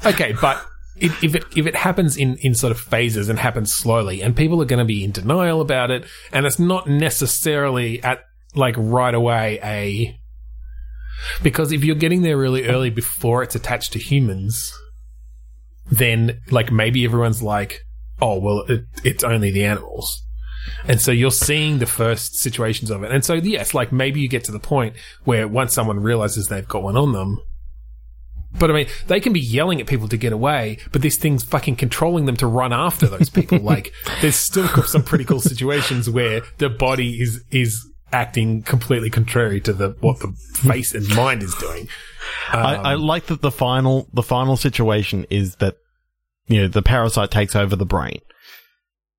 Okay, but if it happens in sort of phases and happens slowly, and people are going to be in denial about it, and it's not necessarily at right away because if you're getting there really early before it's attached to humans, then maybe everyone's oh well, it's only the animals. And so you're seeing the first situations of it. And so, yes, maybe you get to the point where once someone realizes they've got one on them, But I mean, they can be yelling at people to get away, but this thing's fucking controlling them to run after those people. Like, there's still some pretty cool situations where the body is acting completely contrary to what the face and mind is doing. I like that the final situation is that, you know, the parasite takes over the brain.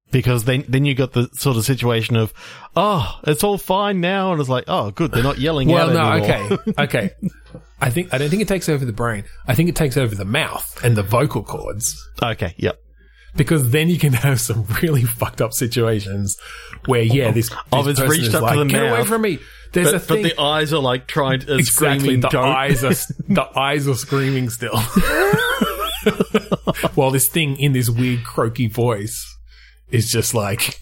Because then you got the sort of situation of, oh, it's all fine now, and it's like, oh, good, they're not yelling out anymore. Okay. I don't think it takes over the brain. I think it takes over the mouth and the vocal cords. Okay, yep. Because then you can have some really fucked up situations where, this person reached is up like, to the get mouth, away from me. There's a thing. But the eyes are like trying to screaming. The eyes are screaming still. While this thing in this weird croaky voice is just like,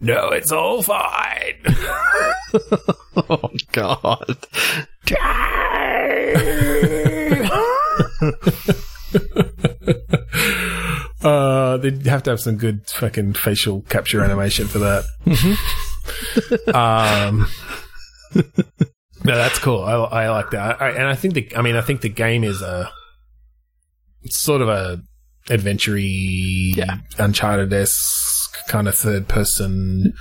no, it's all fine. Oh, God. They'd have to have some good fucking facial capture animation for that. No, that's cool. I like that. I think the game is sort of a adventure-y, Uncharted-esque kind of third person.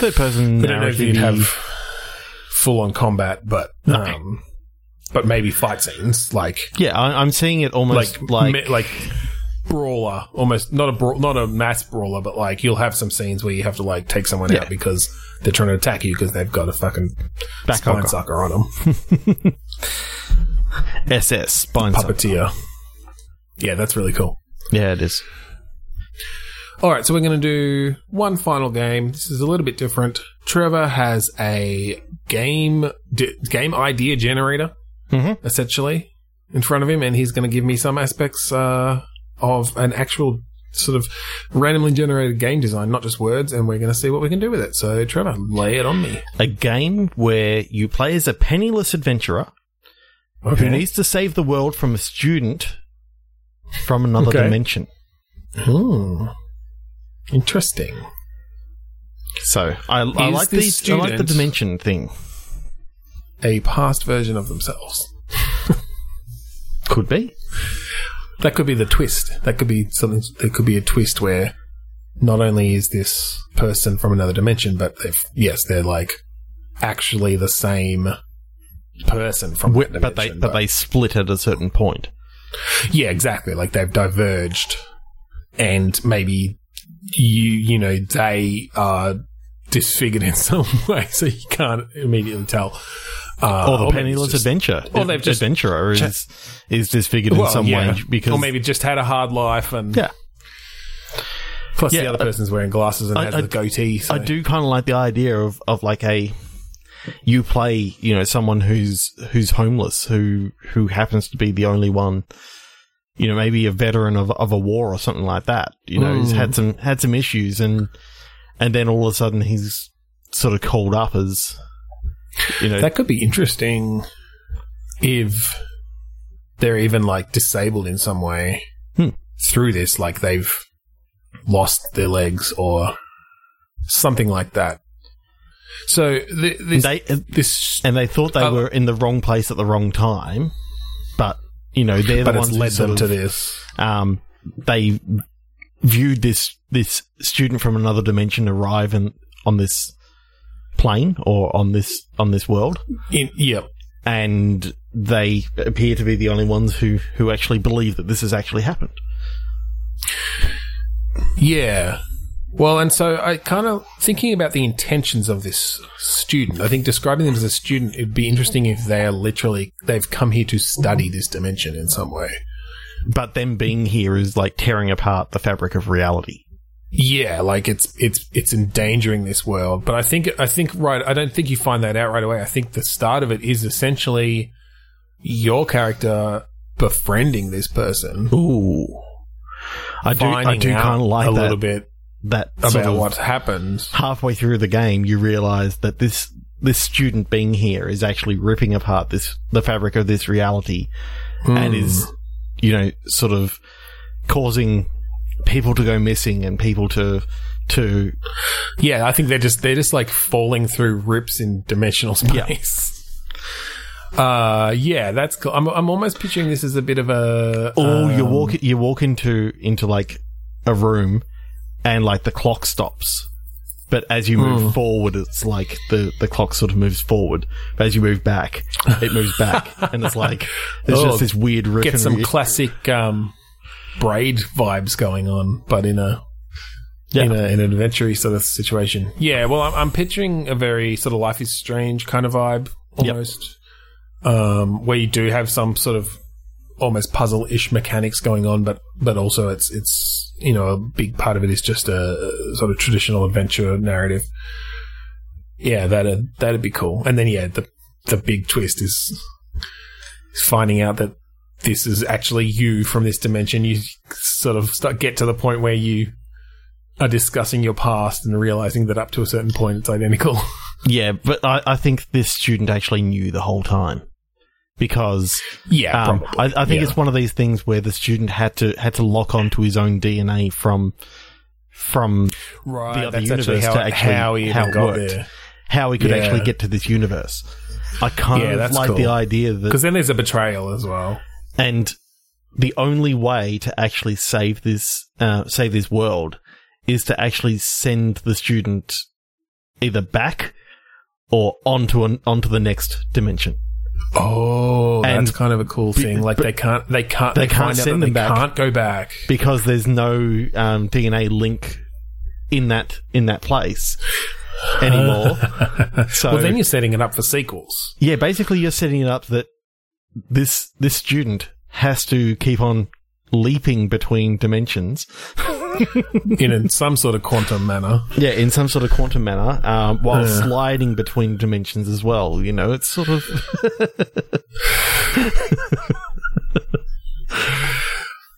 I don't know if you'd have full-on combat, but maybe fight scenes. Like, yeah, I'm seeing it almost like brawler, almost not a mass brawler, but like you'll have some scenes where you have to like take someone out because they're trying to attack you because they've got a fucking spine sucker on them. SS spine puppeteer. Sucker. Yeah, that's really cool. Yeah, it is. All right, so we're going to do one final game. This is a little bit different. Trevor has a game idea generator, essentially, in front of him, and he's going to give me some aspects of an actual sort of randomly generated game design, not just words, and we're going to see what we can do with it. So, Trevor, lay it on me. A game where you play as a penniless adventurer who needs to save the world from a student from another dimension. Ooh. Interesting. So, I like these. I like the dimension thing. A past version of themselves. Could be. That could be the twist. That could be something. It could be a twist where not only is this person from another dimension, but they're like actually the same person from that dimension. But they split at a certain point. Yeah, exactly. Like, they've diverged, and maybe you know, they are disfigured in some way, so you can't immediately tell. Or the penniless adventurer. Or they've just adventurer is disfigured in some way because, or maybe just had a hard life and Plus, the other person's wearing glasses and has a goatee. So. I do kind of like the idea of like a. You play, you know, someone who's homeless, who happens to be the only one, you know, maybe a veteran of a war or something like that. You know, he's had some issues, and then all of a sudden he's sort of called up as, you know, that could be interesting if they're even like disabled in some way through this, like they've lost their legs or something like that. So, they thought they were in the wrong place at the wrong time, but, you know, they're the ones who led them to this. They viewed this student from another dimension arrive on this plane or on this world. And they appear to be the only ones who actually believe that this has actually happened. Yeah. Well, and so I kind of thinking about the intentions of this student. I think describing them as a student, it'd be interesting if they are literally they've come here to study this dimension in some way. But them being here is like tearing apart the fabric of reality. Yeah, like it's endangering this world. But I don't think you find that out right away. I think the start of it is essentially your character befriending this person. Ooh, I do kind of like that a little bit. That about sort of what happens halfway through the game, you realise that this student being here is actually ripping apart the fabric of this reality, and is, you know, sort of causing people to go missing and people to. Yeah, I think they're just like falling through rips in dimensional space. Yeah, that's cool. I'm almost picturing this as a bit of a. You walk into like a room, and like the clock stops, but as you move forward, it's like the clock sort of moves forward. But as you move back, it moves back, and it's like there's just this weird rhythm. Get some classic Braid vibes going on, but in an adventure sort of situation. Yeah, well, I'm picturing a very sort of Life is Strange kind of vibe almost. Yep. Where you do have some sort of almost puzzle-ish mechanics going on, but also it's you know, a big part of it is just a sort of traditional adventure narrative. Yeah, that'd be cool. And then yeah, the big twist is finding out that this is actually you from this dimension. You sort of get to the point where you are discussing your past and realizing that up to a certain point it's identical. Yeah, but I think this student actually knew the whole time because probably. I think it's one of these things where the student had to lock onto his own DNA from the other universe to actually how it worked. How he could actually get to this universe. I kind of like the idea that because then there's a betrayal as well. And the only way to actually save this world is to actually send the student either back or onto the next dimension. Oh, and that's kind of a cool thing. Like they can't send them back. Can't go back because there's no DNA link in that place anymore. So well, then you're setting it up for sequels. Yeah, basically you're setting it up that this student has to keep on leaping between dimensions in some sort of quantum manner. Yeah, in some sort of quantum manner, while sliding between dimensions as well. You know, it's sort of.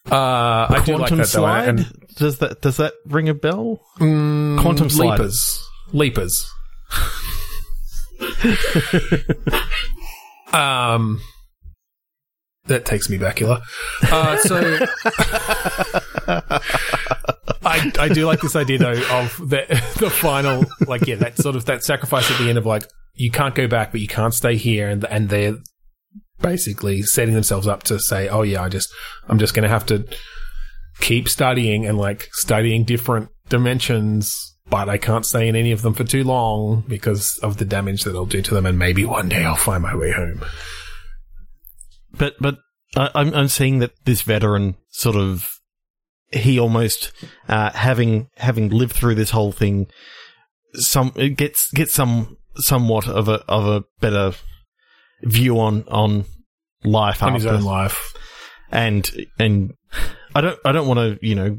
I do like that though. And does that ring a bell? Quantum leapers. That takes me back, Hila. So I do like this idea though of the final, like, yeah, that sort of that sacrifice at the end of like you can't go back, but you can't stay here, and they're basically setting themselves up to say, oh yeah, I'm just going to have to keep studying and like studying different dimensions, but I can't stay in any of them for too long because of the damage that it'll do to them, and maybe one day I'll find my way home. But I'm seeing that this veteran sort of he almost having lived through this whole thing, it gets somewhat of a better view on life after his own life, and I don't want to, you know,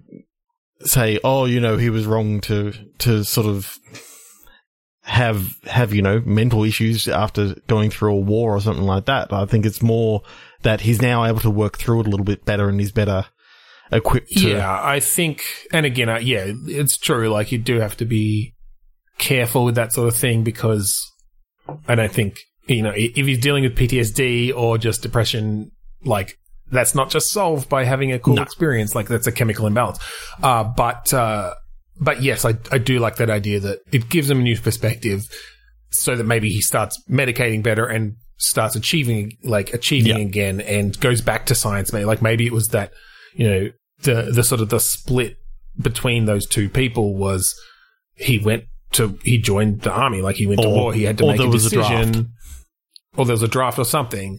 say, oh, you know, he was wrong to sort of have, you know, mental issues after going through a war or something like that. I think it's more that he's now able to work through it a little bit better and he's better equipped to- Yeah, I think, and again, yeah, it's true. Like, you do have to be careful with that sort of thing because I don't think, you know, if he's dealing with PTSD or just depression, like, that's not just solved by having a cool experience. Like, that's a chemical imbalance. But yes, I do like that idea that it gives him a new perspective so that maybe he starts medicating better and starts achieving again and goes back to science. Like, maybe it was that, you know, the sort of the split between those two people was he joined the army. Like, he went to war. He had to make a decision. Or there was a draft or something.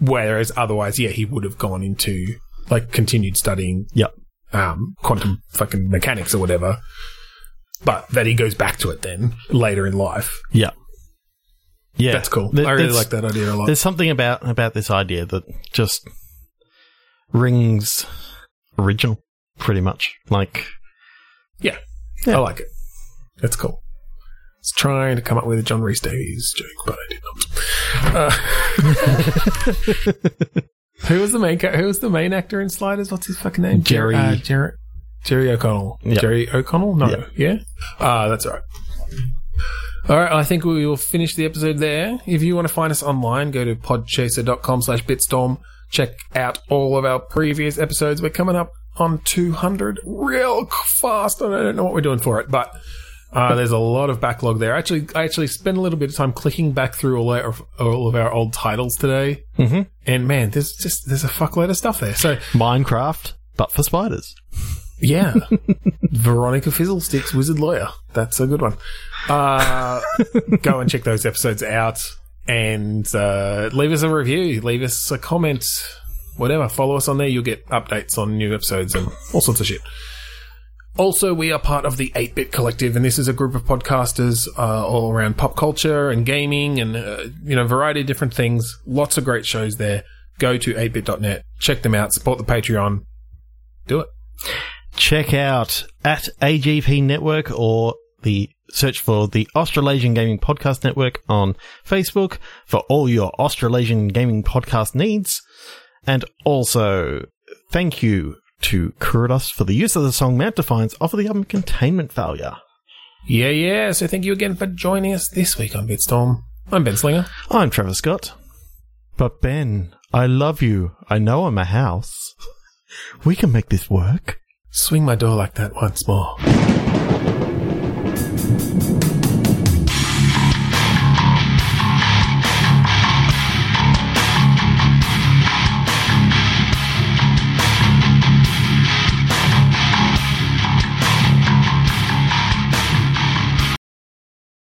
Whereas otherwise, yeah, he would have gone into, like, continued studying. Yep. Quantum fucking mechanics or whatever, but that he goes back to it then later in life. Yeah, that's cool. I really like that idea a lot. There's something about this idea that just rings original, pretty much. Like, yeah, I like it. That's cool. I was trying to come up with a John Rhys Davies joke, but I did not. Who was the main actor in Sliders? What's his fucking name? Jerry O'Connell. Yep. Jerry O'Connell? No. Yep. Yeah? That's right. All right. I think we will finish the episode there. If you want to find us online, go to podchaser.com/bitstorm. Check out all of our previous episodes. We're coming up on 200 real fast, and I don't know what we're doing for it, but There's a lot of backlog there. I actually spent a little bit of time clicking back through all of our old titles today. Mm-hmm. And man, there's a fuckload of stuff there. So Minecraft, but for spiders. Yeah. Veronica Fizzlesticks, Wizard Lawyer. That's a good one. Go and check those episodes out and leave us a review. Leave us a comment. Whatever. Follow us on there. You'll get updates on new episodes and all sorts of shit. Also, we are part of the 8-Bit Collective, and this is a group of podcasters all around pop culture and gaming and, a variety of different things. Lots of great shows there. Go to 8bit.net. Check them out. Support the Patreon. Do it. Check out at AGP Network or the search for the Australasian Gaming Podcast Network on Facebook for all your Australasian gaming podcast needs. And also, thank you to Kuridos for the use of the song Mount Defiance off of the album Containment Failure. Yeah. So thank you again for joining us this week on Bitstorm. I'm Ben Slinger. I'm Trevor Scott. But Ben, I love you. I know I'm a house. We can make this work. Swing my door like that once more.